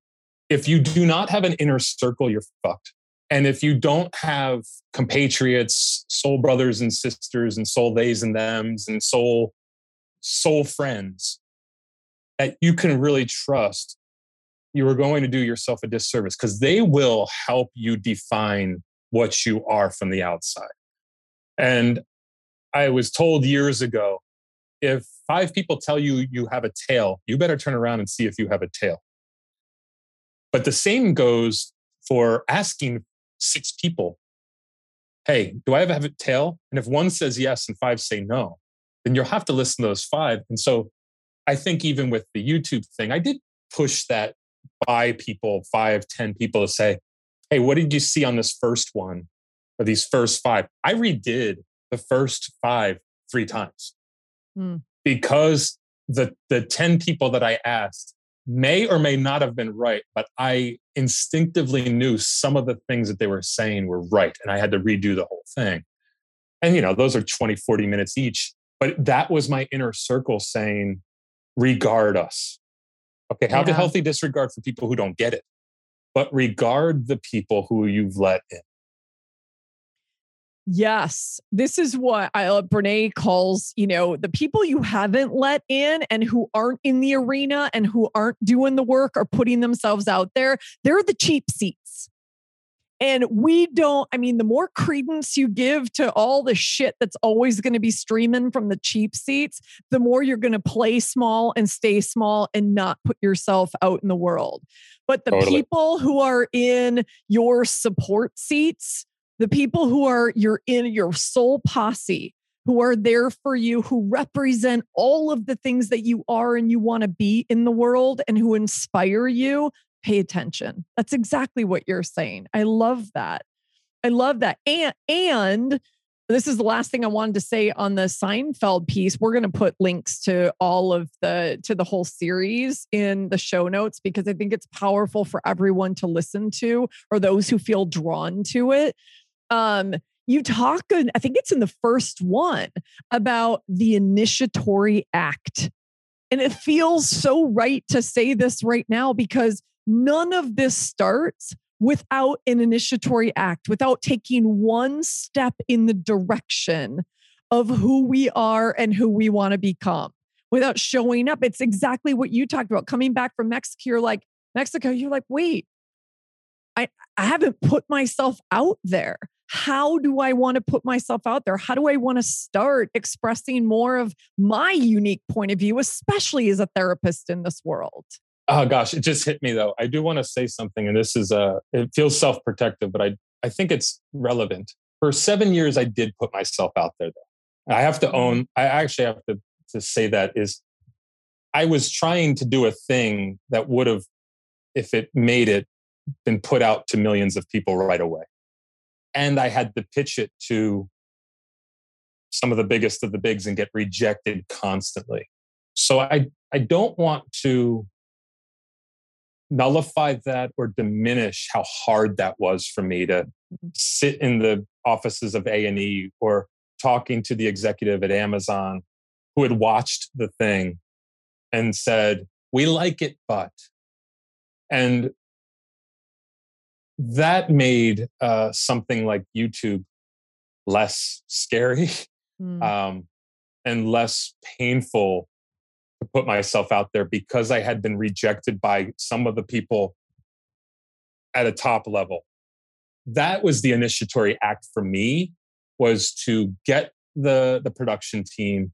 If you do not have an inner circle, you're fucked. And if you don't have compatriots, soul brothers and sisters and soul theys and thems and soul, soul friends that you can really trust, you are going to do yourself a disservice because they will help you define what you are from the outside. And I was told years ago, if five people tell you you have a tail, you better turn around and see if you have a tail. But the same goes for asking six people, hey, do I have a tail? And if one says yes and five say no, then you'll have to listen to those five. And so I think even with the YouTube thing, I did push that by people, five, ten people to say, hey, what did you see on this first one or these first five? I redid the first five three times mm. because the, the ten people that I asked may or may not have been right, but I instinctively knew some of the things that they were saying were right. And I had to redo the whole thing. And, you know, those are twenty, forty minutes each, but that was my inner circle saying, regard us. Okay, have yeah. a healthy disregard for people who don't get it, but regard the people who you've let in. Yes, this is what I, uh, Brené calls, you know, the people you haven't let in and who aren't in the arena and who aren't doing the work or putting themselves out there. They're the cheap seats. And we don't, I mean, the more credence you give to all the shit that's always going to be streaming from the cheap seats, the more you're going to play small and stay small and not put yourself out in the world. But the totally. people who are in your support seats, the people who are you're in your soul posse, who are there for you, who represent all of the things that you are and you want to be in the world and who inspire you, pay attention. That's exactly what you're saying. I love that. I love that. And, and this is the last thing I wanted to say on the Seinfeld piece. We're going to put links to all of the, to the whole series in the show notes, because I think it's powerful for everyone to listen to, or those who feel drawn to it. Um, you talk, I think it's in the first one, about the initiatory act. And it feels so right to say this right now, because none of this starts without an initiatory act, without taking one step in the direction of who we are and who we want to become, without showing up. It's exactly what you talked about. Coming back from Mexico, you're like, Mexico, you're like, wait, I, I haven't put myself out there. How do I want to put myself out there? How do I want to start expressing more of my unique point of view, especially as a therapist in this world? Oh gosh, it just hit me though. I do want to say something, and this is a, it feels self-protective, but I, I think it's relevant. For seven years, I did put myself out there though. I have to own, I actually have to, to say that is I was trying to do a thing that would have, if it made it, been put out to millions of people right away. And I had to pitch it to some of the biggest of the bigs and get rejected constantly. So I, I don't want to nullify that or diminish how hard that was for me to sit in the offices of A and E or talking to the executive at Amazon who had watched the thing and said, we like it, but, and that made uh, something like YouTube less scary mm. um, and less painful to put myself out there, because I had been rejected by some of the people at a top level. That was the initiatory act for me, was to get the, the production team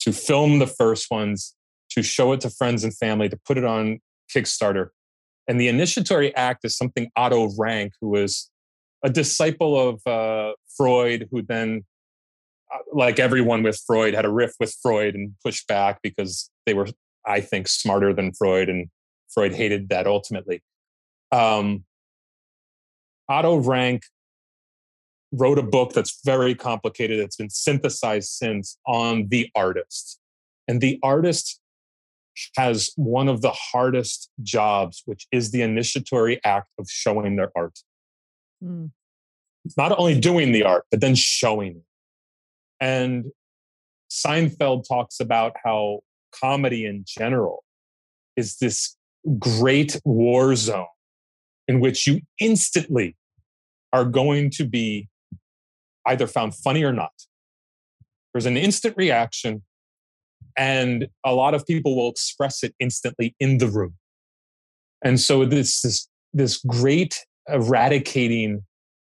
to film the first ones, to show it to friends and family, to put it on Kickstarter. And the initiatory act is something Otto Rank, who was a disciple of uh, Freud, who then, like everyone with Freud, had a riff with Freud and pushed back because they were, I think, smarter than Freud. And Freud hated that ultimately. Um, Otto Rank wrote a book that's very complicated. It's been synthesized since, on the artist. And the artist has one of the hardest jobs, which is the initiatory act of showing their art. Mm. Not only doing the art, but then showing it. And Seinfeld talks about how comedy in general is this great war zone in which you instantly are going to be either found funny or not. There's an instant reaction. And a lot of people will express it instantly in the room. And so this this, this great eradicating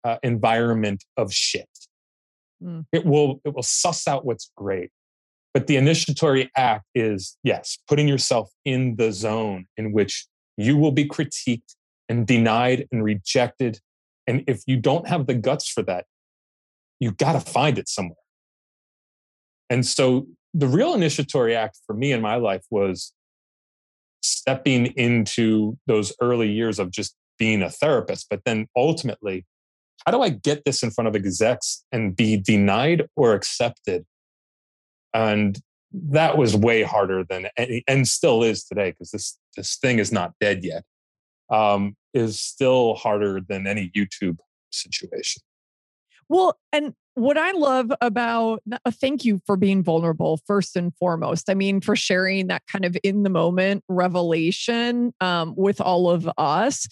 uh, environment of shit. Mm. It will it will suss out what's great. But the initiatory act is, yes, putting yourself in the zone in which you will be critiqued and denied and rejected. And if you don't have the guts for that, you got to find it somewhere. And so the real initiatory act for me in my life was stepping into those early years of just being a therapist. But then ultimately, how do I get this in front of execs and be denied or accepted? And that was way harder than, and still is today, because this, this thing is not dead yet, um, is still harder than any YouTube situation. Well, and what I love about, uh, thank you for being vulnerable first and foremost. I mean, for sharing that kind of in the moment revelation um, with all of us.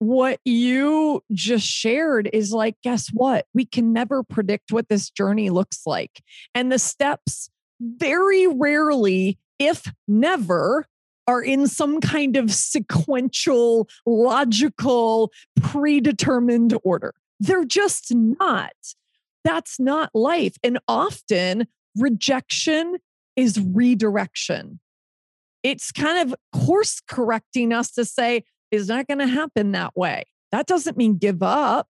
What you just shared is like, guess what? We can never predict what this journey looks like. And the steps very rarely, if never, are in some kind of sequential, logical, predetermined order. They're just not. That's not life. And often rejection is redirection. It's kind of course correcting us to say, it's not going to happen that way. That doesn't mean give up.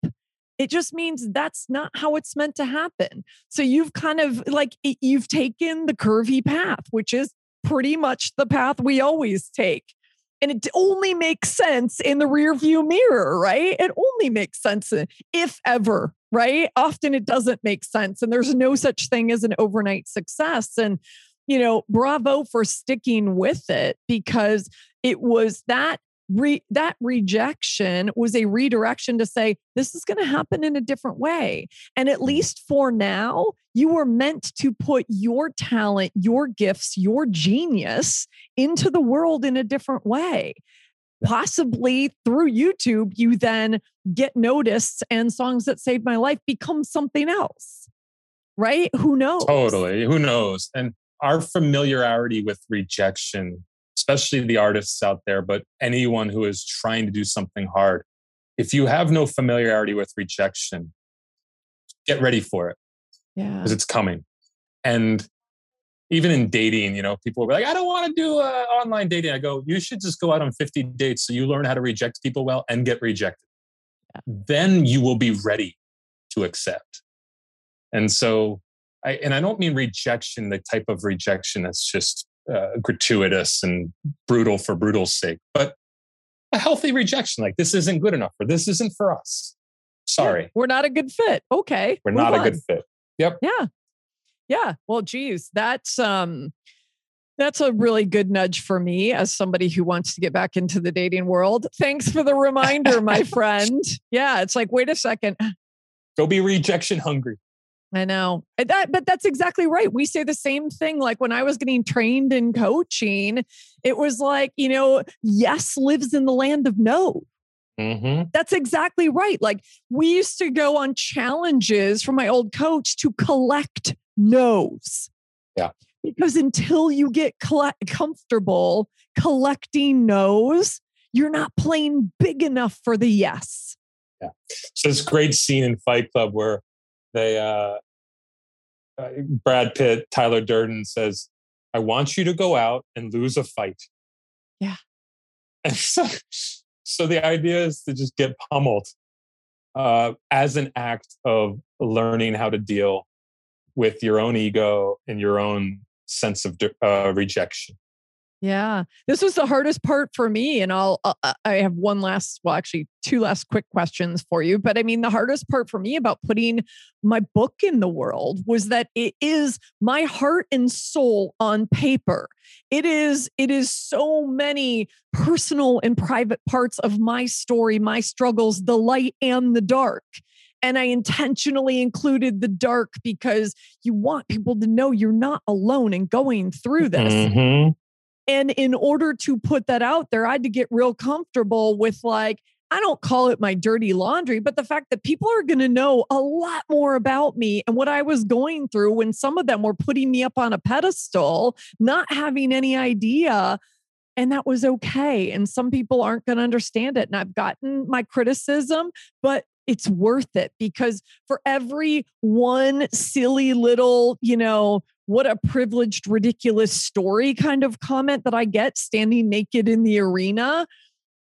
It just means that's not how it's meant to happen. So you've kind of like, you've taken the curvy path, which is pretty much the path we always take. And it only makes sense in the rearview mirror, right? It only makes sense if ever, right? Often it doesn't make sense. And there's no such thing as an overnight success. And, you know, bravo for sticking with it, because it was that Re, that rejection was a redirection to say, this is going to happen in a different way. And at least for now, you were meant to put your talent, your gifts, your genius into the world in a different way. Possibly through YouTube, you then get noticed and Songs That Saved My Life become something else, right? Who knows? Totally. Who knows? And our familiarity with rejection, especially the artists out there, but anyone who is trying to do something hard. If you have no familiarity with rejection, get ready for it. Yeah. Because it's coming. And even in dating, you know, people will be like, I don't want to do uh, online dating. I go, you should just go out on fifty dates so you learn how to reject people well and get rejected. Yeah. Then you will be ready to accept. And so, I, and I don't mean rejection, the type of rejection that's just Uh, gratuitous and brutal for brutal's sake, but a healthy rejection, like this isn't good enough, or this isn't for us. Sorry. Yeah, we're not a good fit. Okay. We're not on. a good fit. Yep. Yeah. Yeah. Well, geez, that's, um, that's a really good nudge for me as somebody who wants to get back into the dating world. Thanks for the reminder, my friend. Yeah. It's like, wait a second. Go be rejection hungry. I know. That, but that's exactly right. We say the same thing. Like when I was getting trained in coaching, it was like, you know, yes lives in the land of no. Mm-hmm. That's exactly right. Like we used to go on challenges from my old coach to collect no's. Yeah. Because until you get collect- comfortable collecting no's, you're not playing big enough for the yes. Yeah. So this great scene in Fight Club where They, uh, uh, Brad Pitt, Tyler Durden says, I want you to go out and lose a fight. Yeah. And so, so the idea is to just get pummeled uh, as an act of learning how to deal with your own ego and your own sense of uh, rejection. Yeah. This was the hardest part for me. And I'll, uh, I have one last, well, actually two last quick questions for you. But I mean, the hardest part for me about putting my book in the world was that it is my heart and soul on paper. It is, it is so many personal and private parts of my story, my struggles, the light and the dark. And I intentionally included the dark because you want people to know you're not alone in going through this. Mm-hmm. And in order to put that out there, I had to get real comfortable with, like, I don't call it my dirty laundry, but the fact that people are going to know a lot more about me and what I was going through when some of them were putting me up on a pedestal, not having any idea. And that was okay. And some people aren't going to understand it. And I've gotten my criticism, but it's worth it, because for every one silly little, you know, what a privileged, ridiculous story kind of comment that I get standing naked in the arena,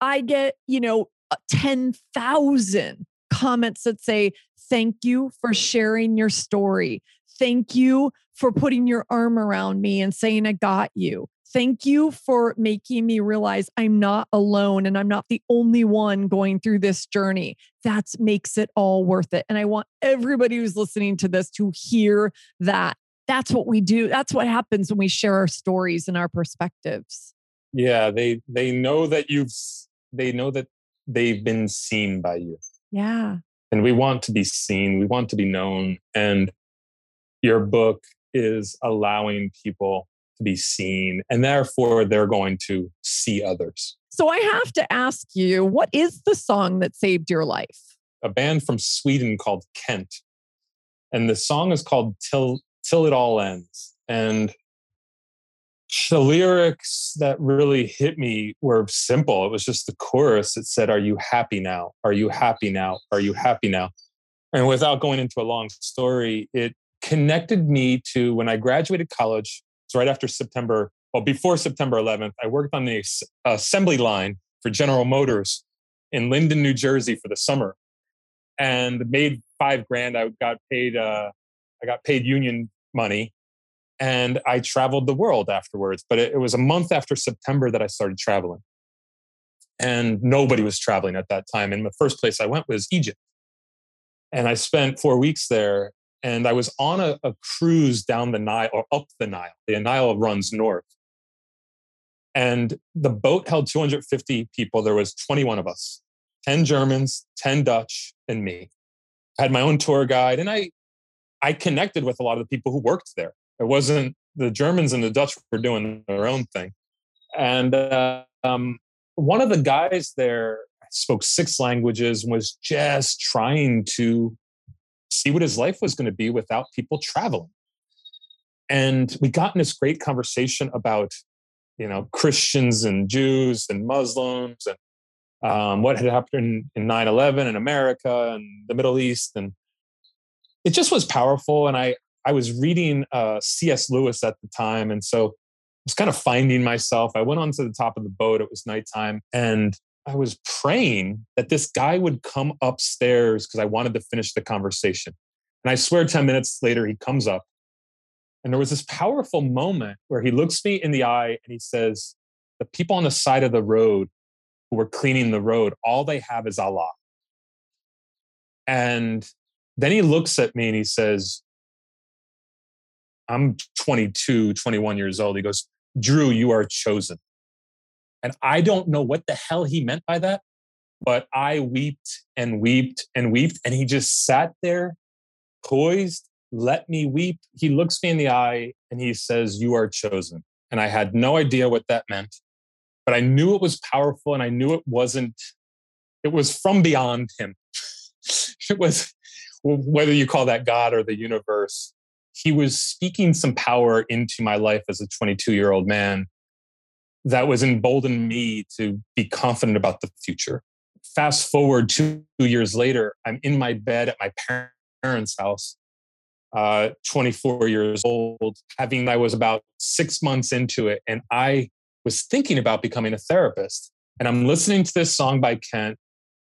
I get, you know, ten thousand comments that say, thank you for sharing your story. Thank you for putting your arm around me and saying, I got you. Thank you for making me realize I'm not alone and I'm not the only one going through this journey. That makes it all worth it. And I want everybody who's listening to this to hear that. That's what we do. That's what happens when we share our stories and our perspectives. Yeah, they they know that you've they know that they've been seen by you. Yeah. and we want to be seen, we want to be known. And your book is allowing people to be seen, and therefore they're going to see others. So I have to ask you, what is the song that saved your life? A band from Sweden called Kent. And the song is called Till, Till It All Ends. And the lyrics that really hit me were simple. It was just the chorus that said, "Are you happy now? Are you happy now? Are you happy now?" And without going into a long story, it connected me to when I graduated college. It's right after September, well, before September eleventh, I worked on the assembly line for General Motors in Linden, New Jersey for the summer, and made five grand. I got paid, uh, I got paid union money, and I traveled the world afterwards. But it, it was a month after September that I started traveling, and nobody was traveling at that time. And the first place I went was Egypt, and I spent four weeks there. And I was on a, a cruise down the Nile, or up the Nile. The Nile runs north. And the boat held two hundred fifty people. There was twenty-one of us, ten Germans, ten Dutch, and me. I had my own tour guide. And I, I connected with a lot of the people who worked there. It wasn't, the Germans and the Dutch were doing their own thing. And uh, um, one of the guys there spoke six languages and was just trying to see what his life was going to be without people traveling. And we got in this great conversation about, you know, Christians and Jews and Muslims and um, what had happened in nine eleven in America and the Middle East. And it just was powerful. And I, I was reading uh, C S Lewis at the time. And so I was kind of finding myself. I went onto the top of the boat. It was nighttime. And I was praying that this guy would come upstairs because I wanted to finish the conversation. And I swear ten minutes later, he comes up. And there was this powerful moment where he looks me in the eye and he says, "The people on the side of the road who were cleaning the road, all they have is Allah." And then he looks at me and he says, I'm twenty-two, twenty-one years old. He goes, "Drew, you are chosen." And I don't know what the hell he meant by that, but I weeped and weeped and weeped. And he just sat there poised, let me weep. He looks me in the eye and he says, "You are chosen." And I had no idea what that meant, but I knew it was powerful. And I knew it wasn't, it was from beyond him. It was, whether you call that God or the universe, he was speaking some power into my life as a twenty-two year old man that was emboldened me to be confident about the future. Fast forward two years later, I'm in my bed at my parents' house, uh, twenty-four years old, having, I was about six months into it. And I was thinking about becoming a therapist. And I'm listening to this song by Kent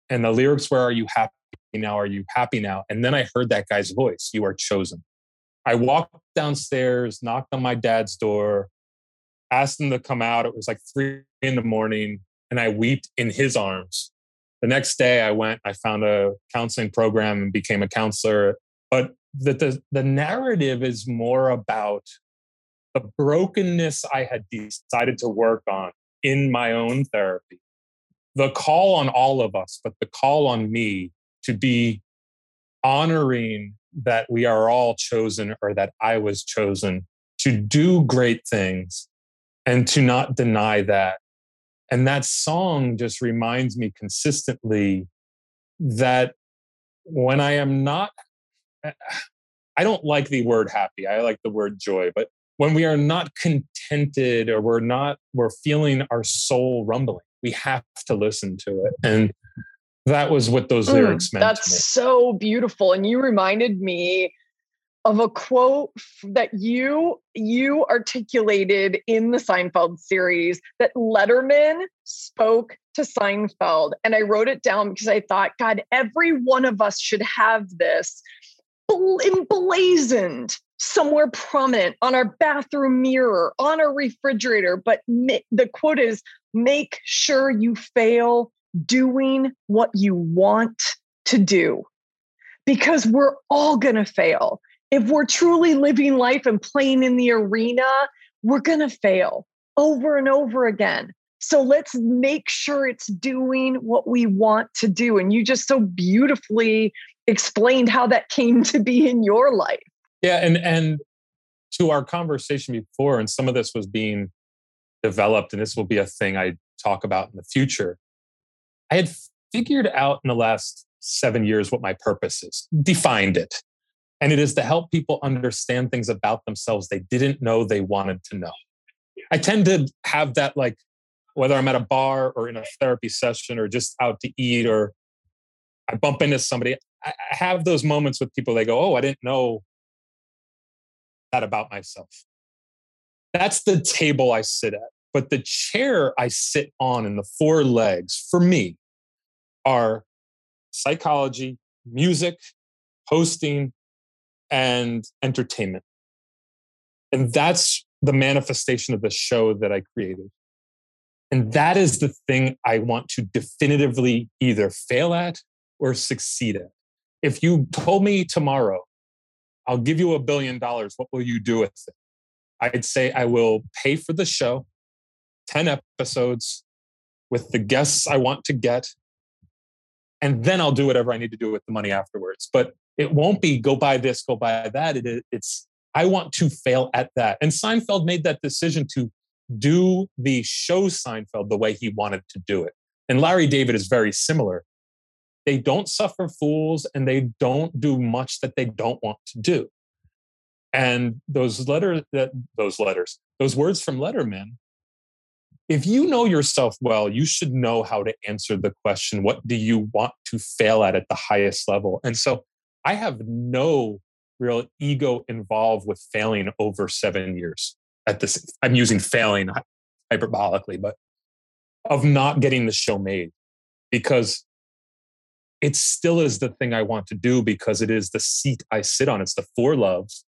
and the lyrics were, "Are you happy now? Are you happy now?" And then I heard that guy's voice, "You are chosen." I walked downstairs, knocked on my dad's door, asked him to come out. It was like three in the morning and I wept in his arms. The next day I went, I found a counseling program and became a counselor. But the, the, the narrative is more about the brokenness I had decided to work on in my own therapy. The call on all of us, but the call on me to be honoring that we are all chosen, or that I was chosen to do great things, and to not deny that. And that song just reminds me consistently that when I am not, I don't like the word happy. I like the word joy. But when we are not contented, or we're not, we're feeling our soul rumbling, we have to listen to it. And that was what those lyrics mm, meant that's to me. That's so beautiful. And you reminded me of a quote that you you articulated in the Seinfeld series that Letterman spoke to Seinfeld. And I wrote it down because I thought, God, every one of us should have this emblazoned somewhere prominent on our bathroom mirror, on our refrigerator. But the quote is, "Make sure you fail doing what you want to do," because we're all going to fail. If we're truly living life and playing in the arena, we're going to fail over and over again. So let's make sure it's doing what we want to do. And you just so beautifully explained how that came to be in your life. Yeah. And, and to our conversation before, and some of this was being developed, and this will be a thing I talk about in the future. I had figured out in the last seven years what my purpose is, defined it. And it is to help people understand things about themselves they didn't know they wanted to know. I tend to have that, like, whether I'm at a bar or in a therapy session or just out to eat or I bump into somebody, I have those moments with people, they go, oh, I didn't know that about myself. That's the table I sit at. But the chair I sit on and the four legs for me are psychology, music, hosting, and entertainment. And that's the manifestation of the show that I created. And that is the thing I want to definitively either fail at or succeed at. If you told me tomorrow, I'll give you a billion dollars, what will you do with it? I'd say I will pay for the show, ten episodes with the guests I want to get. And then I'll do whatever I need to do with the money afterwards. But it won't be go buy this, go buy that. It, it's I want to fail at that. And Seinfeld made that decision to do the show Seinfeld the way he wanted to do it. And Larry David is very similar. They don't suffer fools and they don't do much that they don't want to do. And those letters, those letters, those words from Letterman, if you know yourself well, you should know how to answer the question, what do you want to fail at at the highest level? And so I have no real ego involved with failing over seven years at this. I'm using failing hyperbolically, but of not getting the show made, because it still is the thing I want to do, because it is the seat I sit on. It's the four loves,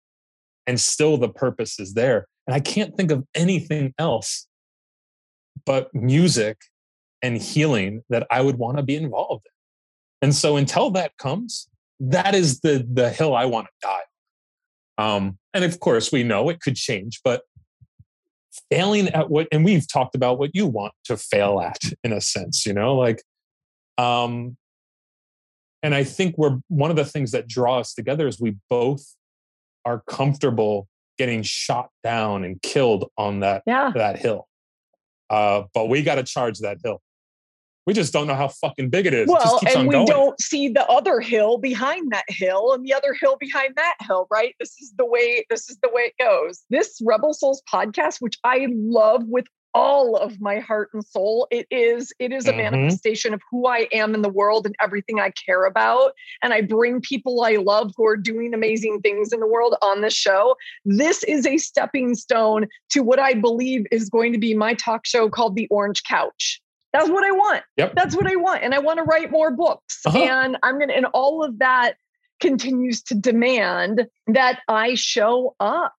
and still the purpose is there. And I can't think of anything else but music and healing that I would want to be involved in. And so until that comes, that is the the hill I want to die on. Um, and of course, we know it could change, but failing at what, and we've talked about what you want to fail at in a sense, you know, like, um, and I think we're, one of the things that draw us together is we both are comfortable getting shot down and killed on that, yeah. that hill. Uh, but we got to charge that hill. We just don't know how fucking big it is. Well, it just keeps and on we going. Don't see the other hill behind that hill and the other hill behind that hill, right? This is the way, this is the way it goes. This Rebel Souls podcast, which I love with all of my heart and soul, it is, it is a mm-hmm. manifestation of who I am in the world and everything I care about. And I bring people I love who are doing amazing things in the world on this show. This is a stepping stone to what I believe is going to be my talk show called The Orange Couch. That's what I want. Yep. That's what I want. And I want to write more books. Uh-huh. And I'm going to, and all of that continues to demand that I show up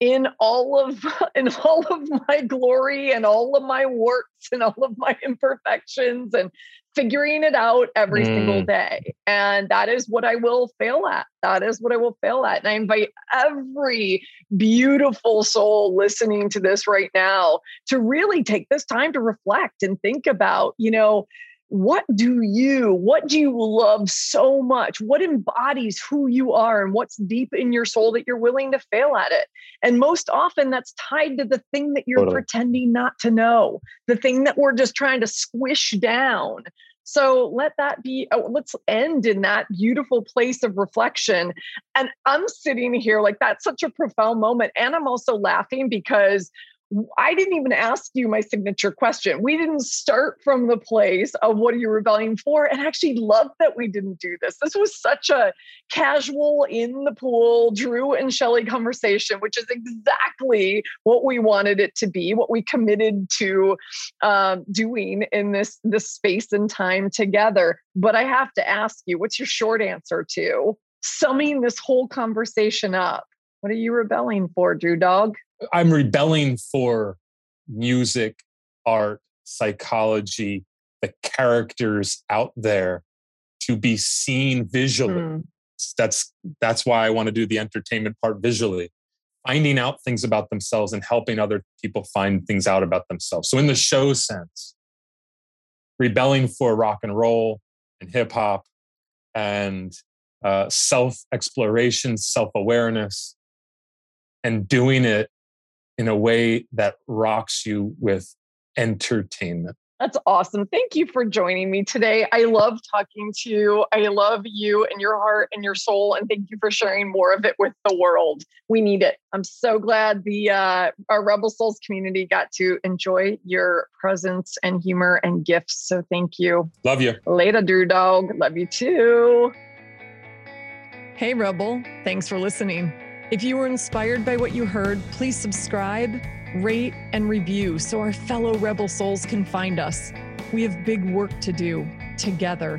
in all of, in all of my glory and all of my warts and all of my imperfections and figuring it out every mm. single day. And that is what I will fail at. That is what I will fail at. And I invite every beautiful soul listening to this right now to really take this time to reflect and think about, you know, what do you, what do you love so much? What embodies who you are and what's deep in your soul that you're willing to fail at it? And most often that's tied to the thing that you're Totally. Pretending not to know, the thing that we're just trying to squish down. So let that be, let's end in that beautiful place of reflection. And I'm sitting here like, that's such a profound moment. And I'm also laughing because I didn't even ask you my signature question. We didn't start from the place of what are you rebelling for? And I actually love that we didn't do this. This was such a casual in the pool, Drew and Shelley conversation, which is exactly what we wanted it to be, what we committed to um, doing in this, this space and time together. But I have to ask you, what's your short answer to summing this whole conversation up? What are you rebelling for, Drew Dog? I'm rebelling for music, art, psychology, the characters out there to be seen visually. Mm. That's that's why I want to do the entertainment part visually. Finding out things about themselves and helping other people find things out about themselves. So in the show sense, rebelling for rock and roll and hip hop and uh, self-exploration, self-awareness, and doing it in a way that rocks you with entertainment. That's awesome. Thank you for joining me today. I love talking to you. I love you and your heart and your soul. And thank you for sharing more of it with the world. We need it. I'm so glad the uh, our Rebel Souls community got to enjoy your presence and humor and gifts. So thank you. Love you. Later, Drew Dog. Love you too. Hey, Rebel. Thanks for listening. If you were inspired by what you heard, please subscribe, rate, and review so our fellow Rebel Souls can find us. We have big work to do together.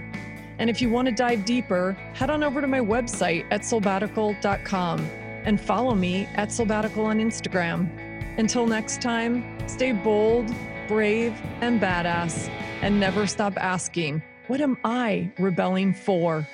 And if you want to dive deeper, head on over to my website at soulbatical dot com and follow me at Soulbatical on Instagram. Until next time, stay bold, brave, and badass, and never stop asking, what am I rebelling for?